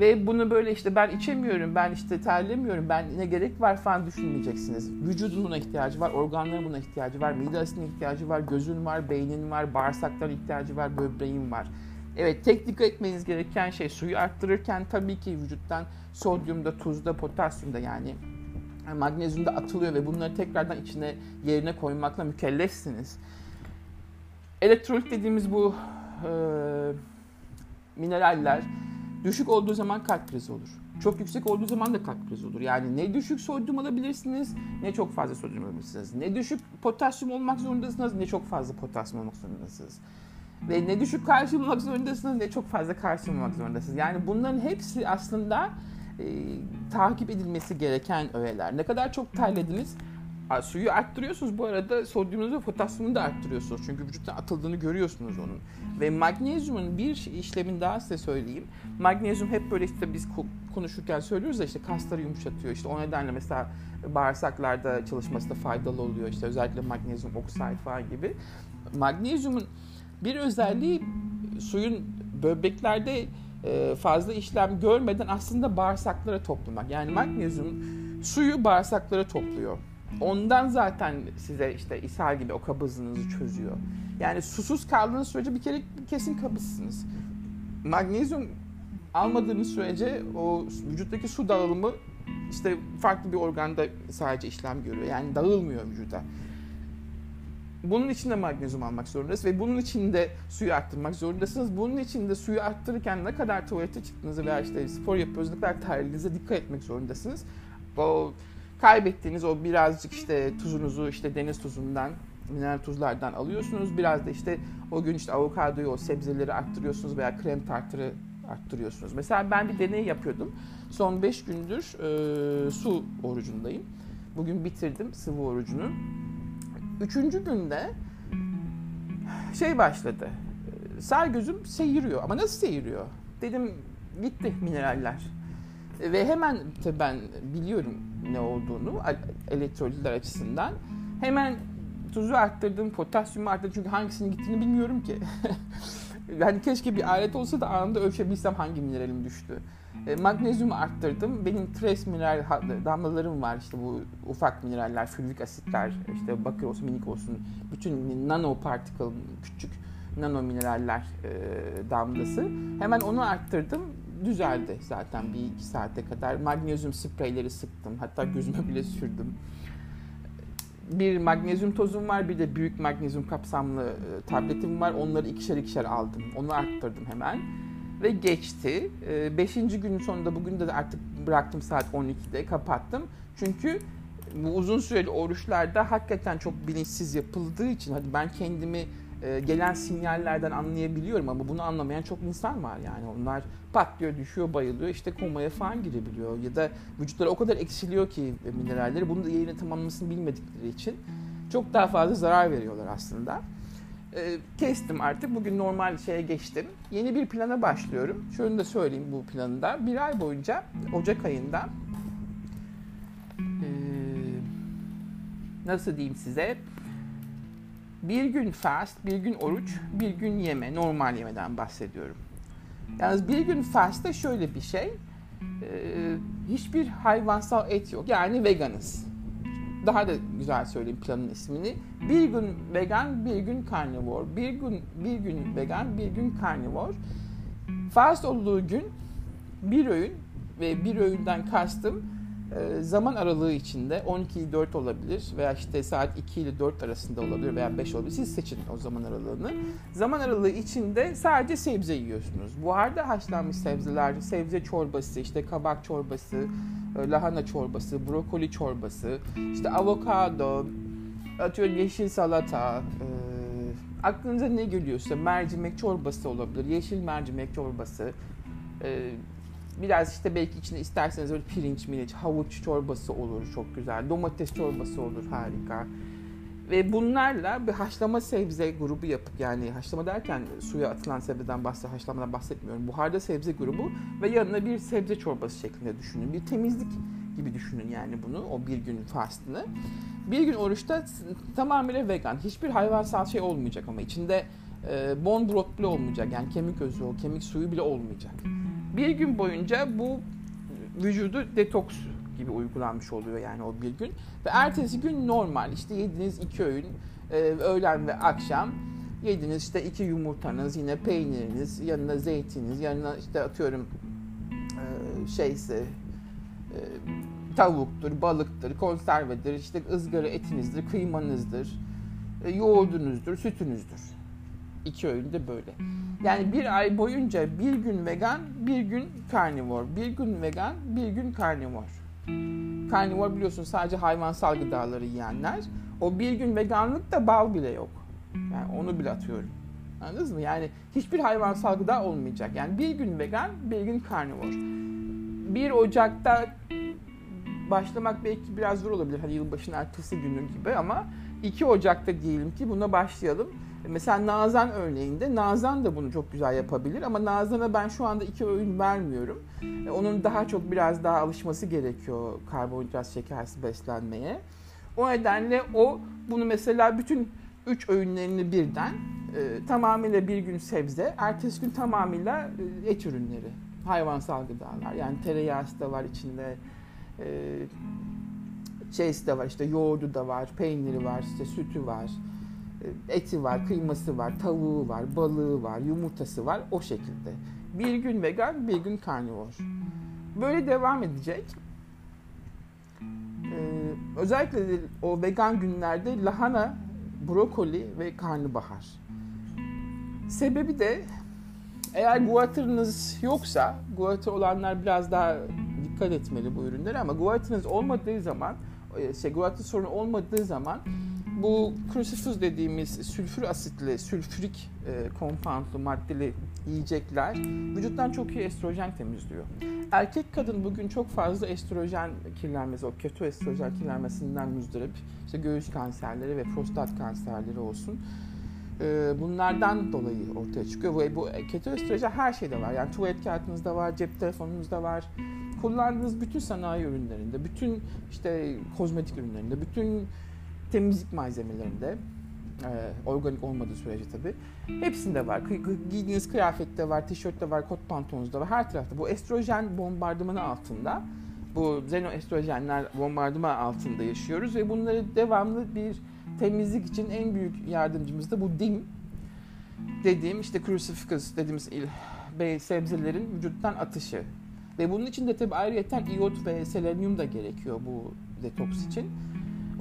Ve bunu böyle işte ben içemiyorum, ben işte terlemiyorum, ben ne gerek var falan düşünmeyeceksiniz. Vücudun buna ihtiyacı var, organların buna ihtiyacı var, mide asidine ihtiyacı var, gözün var, beynin var, bağırsakların ihtiyacı var, böbreğin var. Evet, tek dikkat etmeniz gereken şey suyu arttırırken tabii ki vücuttan sodyumda, tuzda, potasyumda yani magnezyumda atılıyor ve bunları tekrardan içine yerine koymakla mükellefsiniz. Elektrolit dediğimiz bu e, mineraller düşük olduğu zaman kalp krizi olur. Çok yüksek olduğu zaman da kalp krizi olur. Yani ne düşük sodyum alabilirsiniz, ne çok fazla sodyum alabilirsiniz. Ne düşük potasyum olmak zorundasınız, ne çok fazla potasyum olmak zorundasınız. Ve ne düşük kalsiyum olmak zorundasınız, ne çok fazla kalsiyum olmak zorundasınız. Yani bunların hepsi aslında e, takip edilmesi gereken öğeler. Ne kadar çok terlediniz, suyu arttırıyorsunuz. Bu arada sodyumunuzu ve potasyumunuzu da arttırıyorsunuz. Çünkü vücuttan atıldığını görüyorsunuz onun. Ve magnezyumun bir işlemin daha size söyleyeyim. Magnezyum hep böyle işte biz konuşurken söylüyoruz da işte kasları yumuşatıyor. İşte o nedenle mesela bağırsaklarda çalışması da faydalı oluyor. İşte özellikle magnezyum oksayt falan gibi. Magnezyumun bir özelliği suyun böbreklerde fazla işlem görmeden aslında bağırsaklara toplamak. Yani magnezyum suyu bağırsaklara topluyor. Ondan zaten size işte ishal gibi o kabızlığınızı çözüyor. Yani susuz kaldığınız sürece bir kere kesin kabızsınız. Magnezyum almadığınız sürece o vücuttaki su dağılımı işte farklı bir organda sadece işlem görüyor. Yani dağılmıyor vücuda. Bunun için de magnezyum almak zorundasınız ve bunun için de suyu arttırmak zorundasınız. Bunun için de suyu arttırırken ne kadar tuvalete çıktığınızı veya işte spor yapıyorsunuz, ne kadar terlediğinize dikkat etmek zorundasınız. O kaybettiğiniz o birazcık işte tuzunuzu işte deniz tuzundan, mineral tuzlardan alıyorsunuz. Biraz da işte o gün işte avokadoyu, o sebzeleri arttırıyorsunuz veya krem tartırı arttırıyorsunuz. Mesela ben bir deney yapıyordum. Son beş gündür e, su orucundayım. Bugün bitirdim sıvı orucunu. Üçüncü günde şey başladı. Sağ gözüm seyiriyor. Ama nasıl seyiriyor? Dedim gitti mineraller. Ve hemen tabii ben biliyorum ne olduğunu elektrolitler açısından. Hemen tuzu arttırdım, potasyumu arttırdım. Çünkü hangisinin gittiğini bilmiyorum ki. Yani keşke bir alet olsa da anında ölçebilsem hangi mineralim düştü. E, magnezyumu arttırdım. Benim trace mineral damlalarım var. İşte bu ufak mineraller, fülvik asitler, işte bakır olsun, minik olsun. Bütün nano particle, küçük nano mineraller e, damlası. Hemen onu arttırdım. Düzeldi zaten bir iki saate kadar. Magnezyum spreyleri sıktım. Hatta gözüme bile sürdüm. Bir magnezyum tozum var, bir de büyük magnezyum kapsamlı tabletim var. Onları ikişer ikişer aldım. Onu arttırdım hemen. Ve geçti. Beşinci günün sonunda bugün de artık bıraktım saat on ikide kapattım. Çünkü bu uzun süreli oruçlarda hakikaten çok bilinçsiz yapıldığı için hadi ben kendimi gelen sinyallerden anlayabiliyorum ama bunu anlamayan çok insan var yani. Onlar patlıyor, düşüyor, bayılıyor, işte komaya falan girebiliyor ya da vücutları o kadar eksiliyor ki mineralleri, bunun da yerine tamamlamasını bilmedikleri için çok daha fazla zarar veriyorlar aslında. e, kestim artık. Bugün normal şeye geçtim. Yeni bir plana başlıyorum. Şunu da söyleyeyim bu planında. Bir ay boyunca Ocak ayında e, nasıl diyeyim size? Bir gün fast, bir gün oruç, bir gün yeme. Normal yemeden bahsediyorum. Yalnız bir gün fast'ta şöyle bir şey. Ee, hiçbir hayvansal et yok. Yani veganız. Daha da güzel söyleyeyim planın ismini. Bir gün vegan, bir gün karnivor. Bir gün bir gün vegan, bir gün karnivor. Fast olduğu gün bir öğün ve bir öğünden kastım zaman aralığı içinde on iki ile dört olabilir veya işte saat iki ile dört arasında olabilir veya beş olabilir. Siz seçin o zaman aralığını. Zaman aralığı içinde sadece sebze yiyorsunuz. Buharda haşlanmış sebzeler, sebze çorbası, işte kabak çorbası, lahana çorbası, brokoli çorbası, işte avokado, atıyorum yeşil salata, e, aklınıza ne geliyorsa mercimek çorbası olabilir, yeşil mercimek çorbası, e, biraz işte belki içine isterseniz böyle pirinç, mirinç, havuç çorbası olur çok güzel. Domates çorbası olur harika. Ve bunlarla bir haşlama sebze grubu yapıp yani haşlama derken suya atılan sebzeden bahsediyorum, haşlamadan bahsetmiyorum. Buharda sebze grubu ve yanına bir sebze çorbası şeklinde düşünün. Bir temizlik gibi düşünün yani bunu, o bir gün fastını. Bir gün oruçta tamamıyla vegan. Hiçbir hayvansal şey olmayacak ama içinde e, bone broth bile olmayacak. Yani kemik özü, o kemik suyu bile olmayacak. Bir gün boyunca bu vücudu detoks gibi uygulanmış oluyor yani o bir gün. Ve ertesi gün normal işte yediğiniz iki öğün, e, öğlen ve akşam yediğiniz işte iki yumurtanız, yine peyniriniz, yanına zeytiniz, yanına işte atıyorum e, şeyse e, tavuktur, balıktır, konservedir, işte ızgara etinizdir, kıymanızdır, e, yoğurdunuzdur, sütünüzdür. İki öğün de böyle. Yani bir ay boyunca bir gün vegan, bir gün karnivor. Bir gün vegan, bir gün karnivor. Karnivor biliyorsun sadece hayvansal gıdaları yiyenler. O bir gün veganlık da bal bile yok. Yani onu bile atıyorum. Anladınız mı? Yani hiçbir hayvansal gıda olmayacak. Yani bir gün vegan, bir gün karnivor. bir Ocak'ta başlamak belki biraz zor olabilir. Hani yılbaşının ertesi günü gibi ama iki Ocak'ta diyelim ki buna başlayalım. Mesela Nazan örneğinde, Nazan da bunu çok güzel yapabilir ama Nazan'a ben şu anda iki öğün vermiyorum. Onun daha çok biraz daha alışması gerekiyor karbonhidrat şekersiz beslenmeye. O nedenle o bunu mesela bütün üç öğünlerini birden e, tamamıyla bir gün sebze, ertesi gün tamamıyla et ürünleri, hayvansal gıdalar. Yani tereyağı da var içinde, e, şeysi de var, işte yoğurdu da var, peyniri var, işte sütü var. Eti var, kıyması var, tavuğu var, balığı var, yumurtası var. O şekilde. Bir gün vegan, bir gün karnivor. Böyle devam edecek. Ee, özellikle o vegan günlerde lahana, brokoli ve karnabahar. Sebebi de eğer guatrınız yoksa, guatr olanlar biraz daha dikkat etmeli bu ürünlere ama guatrınız olmadığı zaman, şey, guatr sorunu olmadığı zaman bu crucifus dediğimiz sülfür asitli, sülfürik e, kompoundlu maddeli yiyecekler vücuttan çok iyi estrojen temizliyor. Erkek kadın bugün çok fazla estrojen kirlenmesi, o kötü estrojen kirlenmesinden müzdarip. İşte göğüs kanserleri ve prostat kanserleri olsun. E, bunlardan dolayı ortaya çıkıyor. Ve bu kötü estrojen her şeyde var. Yani tuvalet kağıtınızda var, cep telefonunuzda var. Kullandığınız bütün sanayi ürünlerinde, bütün işte kozmetik ürünlerinde, bütün temizlik malzemelerinde, e, organik olmadığı sürece tabii, hepsinde var. Giydiğiniz kıyafette var, tişörtte var, kot pantolonunuzda var, her tarafta. Bu estrojen bombardımanı altında, bu xenoestrojenler bombardımanı altında yaşıyoruz ve bunları devamlı bir temizlik için en büyük yardımcımız da bu dim dediğim, işte crucifix dediğimiz il, sebzelerin vücuttan atışı. Ve bunun için de tabii ayrıyeten iot ve selenyum da gerekiyor bu detoks için.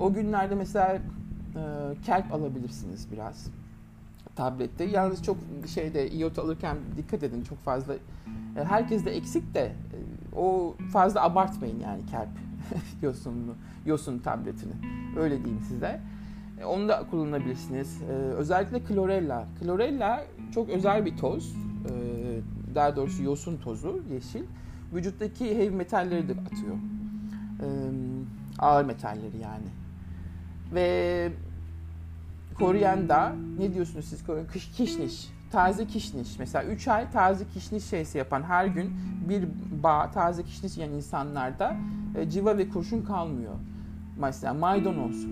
O günlerde mesela e, kelp alabilirsiniz biraz tablette. Yalnız çok şeyde iot alırken dikkat edin, çok fazla e, herkes de eksik de e, o fazla abartmayın yani kelp yosunlu yosun tabletini. Öyle diyeyim size. E, onu da kullanabilirsiniz. E, özellikle klorella. Klorella çok özel bir toz. E, daha doğrusu yosun tozu, yeşil. Vücuttaki heavy metalleri de atıyor. E, ağır metalleri yani. Ve Koruyanda ne diyorsunuz siz? Kişniş. Taze kişniş. Mesela üç ay taze kişniş şeysi yapan, her gün bir bağ taze kişniş yiyen insanlarda civa ve kurşun kalmıyor. Mesela maydanoz.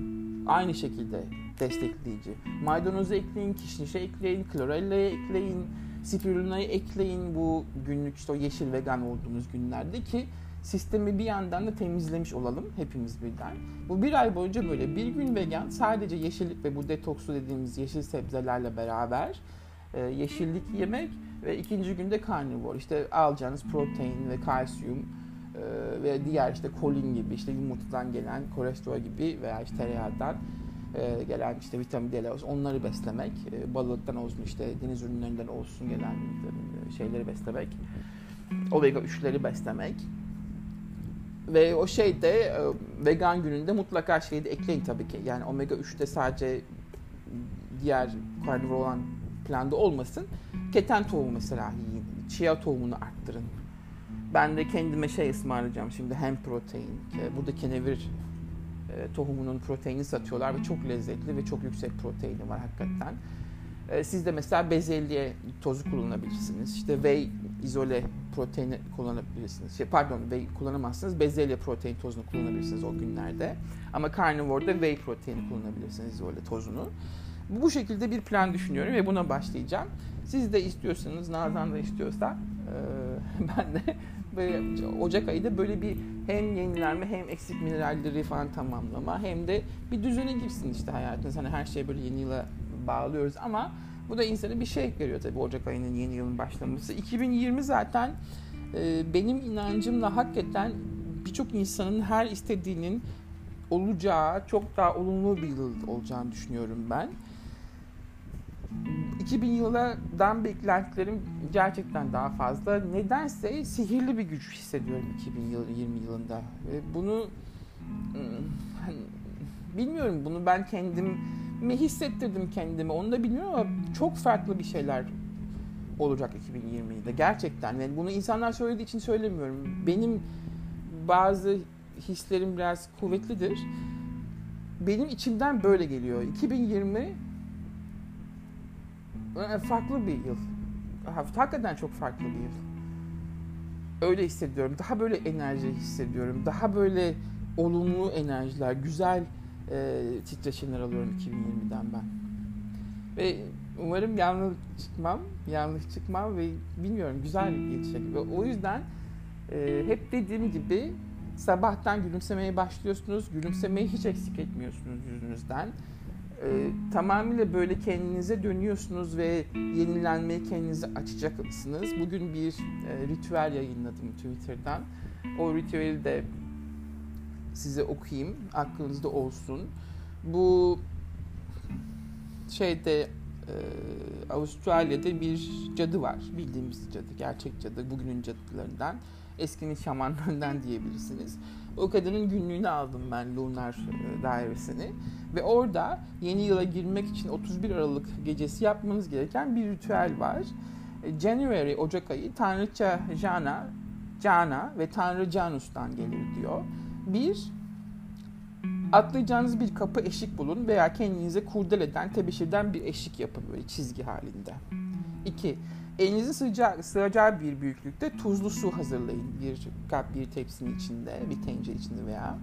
Aynı şekilde destekleyici. Maydanozu ekleyin, kişnişe ekleyin, klorella'ya ekleyin, spirulina'yı ekleyin bu günlük işte o yeşil vegan olduğumuz günlerde ki sistemi bir yandan da temizlemiş olalım hepimiz birden. Bu bir ay boyunca böyle bir gün vegan, sadece yeşillik ve bu detoksu dediğimiz yeşil sebzelerle beraber e, yeşillik yemek ve ikinci günde karnivor. İşte alacağınız protein ve kalsiyum e, ve diğer işte kolin gibi, işte yumurtadan gelen kolesterol gibi veya işte tereyağından e, gelen işte vitamin D, onları beslemek. E, balıktan olsun, işte deniz ürünlerinden olsun gelen şeyleri beslemek. Omega üçleri beslemek. Ve o şeyde vegan gününde mutlaka şeyi de ekleyin tabii ki. Yani omega üçte sadece diğer karnivor olan planda olmasın. Keten tohumu mesela yiyin. Chia tohumunu arttırın. Ben de kendime şey ısmarlayacağım şimdi, hem protein. Burada kenevir tohumunun proteini satıyorlar ve çok lezzetli ve çok yüksek proteini var hakikaten. Siz de mesela bezelye tozu kullanabilirsiniz. İşte whey izole proteini kullanabilirsiniz. Şey, pardon whey kullanamazsınız. Bezelye protein tozunu kullanabilirsiniz o günlerde. Ama carnivore'da whey proteini kullanabilirsiniz, izole tozunu. Bu şekilde bir plan düşünüyorum ve buna başlayacağım. Siz de istiyorsanız, Nazan da istiyorsa e, ben de böyle, Ocak ayı da böyle bir hem yenilenme hem eksik mineralleri falan tamamlama hem de bir düzene girsin işte hayatınız. Hani her şey böyle yeni yıla bağlıyoruz ama bu da insana bir şey veriyor tabii, Ocak ayının yeni yılın başlaması. iki bin yirmi zaten e, benim inancımla hakikaten birçok insanın her istediğinin olacağı, çok daha olumlu bir yıl olacağını düşünüyorum ben. iki bin yıldan beklentilerim gerçekten daha fazla. Nedense sihirli bir güç hissediyorum iki bin yirmi yılında. E, bunu hani, bilmiyorum, bunu ben kendim mi hissettirdim kendimi onu da bilmiyorum ama çok farklı bir şeyler olacak iki bin yirmide gerçekten. Yani bunu insanlar söylediği için söylemiyorum. Benim bazı hislerim biraz kuvvetlidir. Benim içimden böyle geliyor. iki bin yirmi farklı bir yıl. Hakikaten çok farklı bir yıl. Öyle hissediyorum. Daha böyle enerji hissediyorum. Daha böyle olumlu enerjiler, güzel E, titreşimler alıyorum iki bin yirmiden ben. Ve umarım yanlış çıkmam, yanlış çıkmam ve bilmiyorum, güzel geçecek. Ve o yüzden e, hep dediğim gibi sabahtan gülümsemeye başlıyorsunuz. Gülümsemeyi hiç eksik etmiyorsunuz yüzünüzden. E, tamamıyla böyle kendinize dönüyorsunuz ve yenilenmeye kendinizi açacaksınız. Bugün bir e, ritüel yayınladım Twitter'dan. O ritüeli de size okuyayım, aklınızda olsun. Bu şeyde e, Avustralya'da bir cadı var. Bildiğimiz cadı, gerçek cadı, bugünün cadılarından, eskinin şamanlarından diyebilirsiniz. O kadının günlüğünü aldım ben, Lunar dairesini. Ve orada yeni yıla girmek için otuz bir Aralık gecesi yapmanız gereken bir ritüel var. January, Ocak ayı, Tanrıça Jana, Jana ve Tanrı Janus'tan gelir diyor. Bir, atlayacağınız bir kapı eşik bulun veya kendinize kurdeleden, tebeşirden bir eşik yapın böyle çizgi halinde. İki, elinizi sığacağı, sığacağı bir büyüklükte tuzlu su hazırlayın. Bir kap, bir tepsinin içinde, bir tencere içinde veya.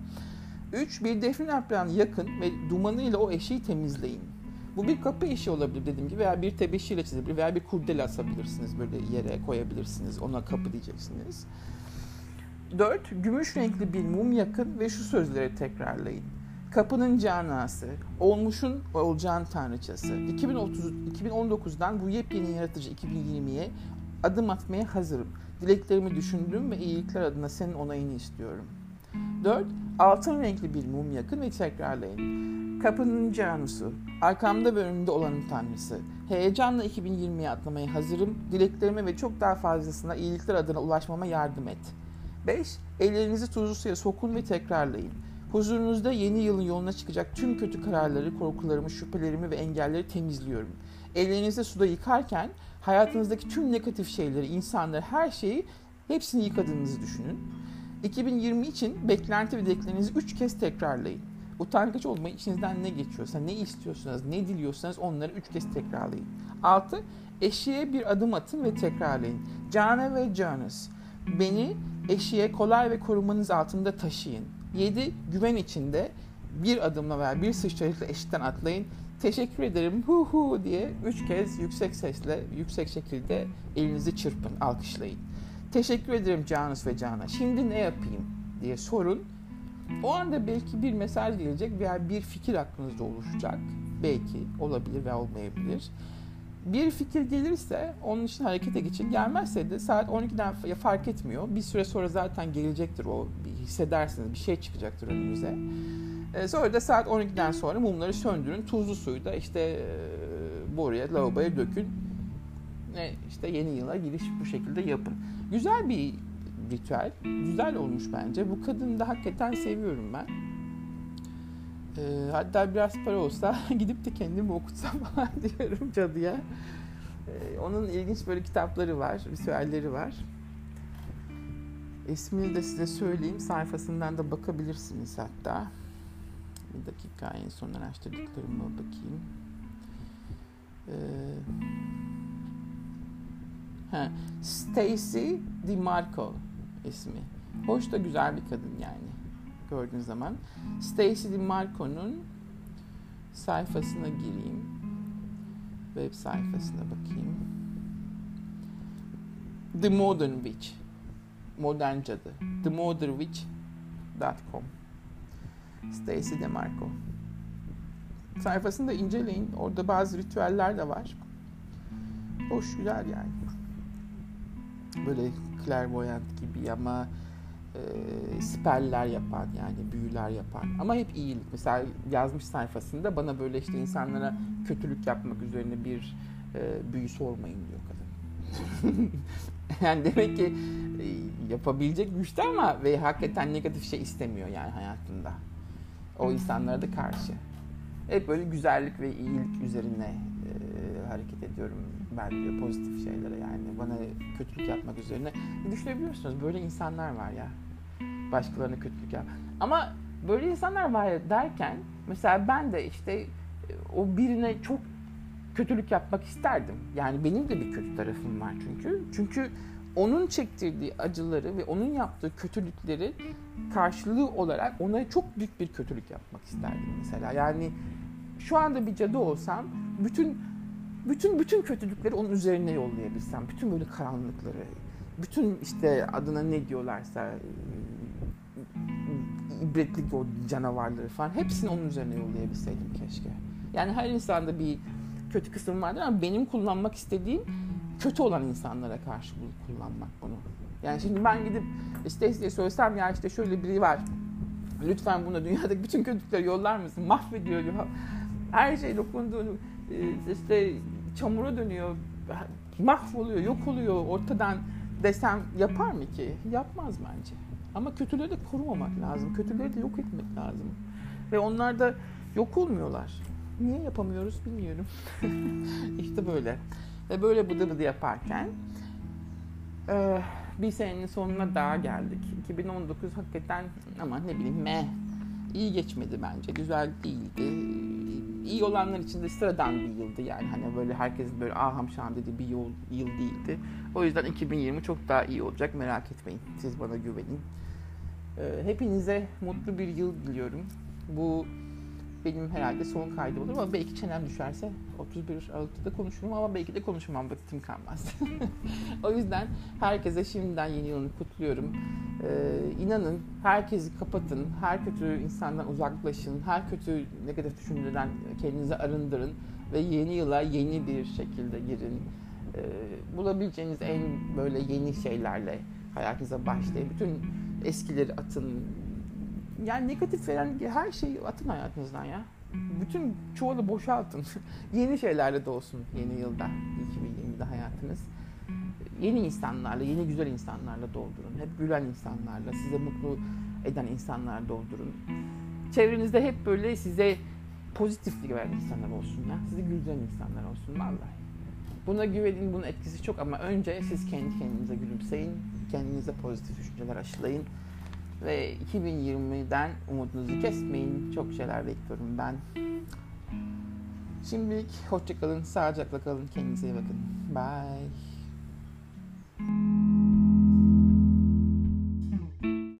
Üç, bir defne yaprağını yakın ve dumanıyla o eşiği temizleyin. Bu bir kapı eşiği olabilir dediğim gibi veya bir tebeşirle çizebilir veya bir kurdele asabilirsiniz, böyle yere koyabilirsiniz, ona kapı diyeceksiniz. dört. Gümüş renkli bir mum yakın ve şu sözleri tekrarlayın. Kapının canası, olmuşun olacağın tanrıçası. iki bin otuz, iki bin on dokuzdan bu yepyeni yaratıcı iki bin yirmiye adım atmaya hazırım. Dileklerimi düşündüm ve iyilikler adına senin onayını istiyorum. dört. Altın renkli bir mum yakın ve tekrarlayın. Kapının canusu, arkamda ve önümde olanın tanrısı. Heyecanla iki bin yirmiye atlamaya hazırım. Dileklerime ve çok daha fazlasına iyilikler adına ulaşmama yardım et. beş. Ellerinizi tuzlu suya sokun ve tekrarlayın. Huzurunuzda yeni yılın yoluna çıkacak tüm kötü kararları, korkularımı, şüphelerimi ve engelleri temizliyorum. Ellerinizi suda yıkarken hayatınızdaki tüm negatif şeyleri, insanları, her şeyi, hepsini yıkadığınızı düşünün. iki bin yirmi için beklenti ve dileklerinizi üç kez tekrarlayın. Utangaç olmayı, içinizden ne geçiyorsa, ne istiyorsanız, ne diliyorsanız onları üç kez tekrarlayın. Altı, eşiğe bir adım atın ve tekrarlayın. Cane ve Canes, beni eşiğe kolay ve korumanız altında taşıyın. Yedi, güven içinde bir adımla veya bir sıçrayışla eşikten atlayın. Teşekkür ederim hu hu diye üç kez yüksek sesle, yüksek şekilde elinizi çırpın, alkışlayın. Teşekkür ederim Canes ve Cana. Şimdi ne yapayım diye sorun. O anda belki bir mesaj gelecek veya bir fikir aklınızda oluşacak. Belki olabilir veya olmayabilir. Bir fikir gelirse onun için harekete geçin. Gelmezse de saat on ikiden fark etmiyor. Bir süre sonra zaten gelecektir o. Hissedersiniz, bir şey çıkacaktır önünüze. Sonra da saat on ikiden sonra mumları söndürün. Tuzlu suyu da işte boruya, lavaboya dökün. İşte yeni yıla giriş bu şekilde yapın. Güzel bir ritüel. Güzel olmuş bence. Bu kadını da hakikaten seviyorum ben. Ee, hatta biraz para olsa gidip de kendimi okutsam falan diyorum cadıya. Ee, onun ilginç böyle kitapları var, ritüelleri var. İsmini de size söyleyeyim. Sayfasından da bakabilirsiniz hatta. Bir dakika, en son araştırdıklarıma bakayım. Ee, Ha, Stacey DeMarco ismi. Hoş da güzel bir kadın yani. Gördüğünüz zaman. Stacey DeMarco'nun sayfasına gireyim. Web sayfasına bakayım. The Modern Witch. Modern cadı. The Modern Witch dot com. Stacey DeMarco. Sayfasını da inceleyin. Orada bazı ritüeller de var. Hoş, güzel yani. Böyle clairvoyant gibi ama e, speller yapan, yani büyüler yapan ama hep iyilik. Mesela yazmış sayfasında, bana böyle işte insanlara kötülük yapmak üzerine bir e, büyü sormayın diyor kadın. Yani demek ki e, yapabilecek güçte ama ve hakikaten negatif şey istemiyor yani hayatında. O insanlara da karşı. Hep böyle güzellik ve iyilik üzerine e, hareket ediyorum. Ben diyor pozitif şeylere, yani bana kötülük yapmak üzerine. Düşünebiliyorsunuz, böyle insanlar var ya, başkalarına kötülük yap. Ama böyle insanlar var ya derken, mesela ben de işte o birine çok kötülük yapmak isterdim. Yani benim de bir kötü tarafım var çünkü. Çünkü onun çektirdiği acıları ve onun yaptığı kötülükleri karşılığı olarak ona çok büyük bir kötülük yapmak isterdim mesela. Yani şu anda bir cadı olsam bütün Bütün bütün kötülükleri onun üzerine yollayabilsem, bütün böyle karanlıkları, bütün işte adına ne diyorlarsa, ibretlik o canavarları falan, hepsini onun üzerine yollayabilseydim keşke. Yani her insanda bir kötü kısım vardır ama benim kullanmak istediğim kötü olan insanlara karşı kullanmak bunu. Yani şimdi ben gidip işte diye söylesem, ya işte şöyle biri var, lütfen buna dünyadaki bütün kötülükleri yollar mısın? Mahvediyor ya. Her şey dokunduğunu işte çamura dönüyor, mahvoluyor, yok oluyor ortadan desem yapar mı ki? Yapmaz bence. Ama kötüleri de korumamak lazım. Kötüleri de yok etmek lazım. Ve onlar da yok olmuyorlar. Niye yapamıyoruz bilmiyorum. İşte böyle. Ve böyle bıdı bıdı yaparken bir senenin sonuna daha geldik. iki bin on dokuz hakikaten ama ne bileyim meh. İyi geçmedi bence. Güzel değildi. İyi olanlar için de sıradan bir yıldı yani, hani böyle herkesin böyle aham şaham dediği bir yol, yıl değildi. O yüzden iki bin yirmi çok daha iyi olacak, merak etmeyin, siz bana güvenin. Ee, hepinize mutlu bir yıl diliyorum. Bu benim herhalde son kaydı olur ama belki çenem düşerse otuz bir Aralık'ta da konuşurum ama belki de konuşmam, vaktim kalmaz. O yüzden herkese şimdiden yeni yılını kutluyorum. Ee, inanın, herkesi kapatın, her kötü insandan uzaklaşın, her kötü negatif düşünceden kendinizi arındırın ve yeni yıla yeni bir şekilde girin. Ee, bulabileceğiniz en böyle yeni şeylerle hayatınıza başlayın. Bütün eskileri atın. Yani negatif veren her şeyi atın hayatınızdan ya. Bütün çuvalı boşaltın. Yeni şeylerle dolsun yeni yılda, iki bin yirmide hayatınız. Yeni insanlarla, yeni güzel insanlarla doldurun. Hep gülen insanlarla, size mutlu eden insanlarla doldurun. Çevrenizde hep böyle size pozitiflik veren insanlar olsun ya. Sizi güldüren insanlar olsun vallahi. Buna güvenin, bunun etkisi çok ama önce siz kendi kendinize gülümseyin. Kendinize pozitif düşünceler aşılayın. Ve iki bin yirmiden umudunuzu kesmeyin. Çok şeyler bekliyorum ben. Şimdilik hoşça kalın, sağlıcakla kalın. Kendinize iyi bakın. Bye.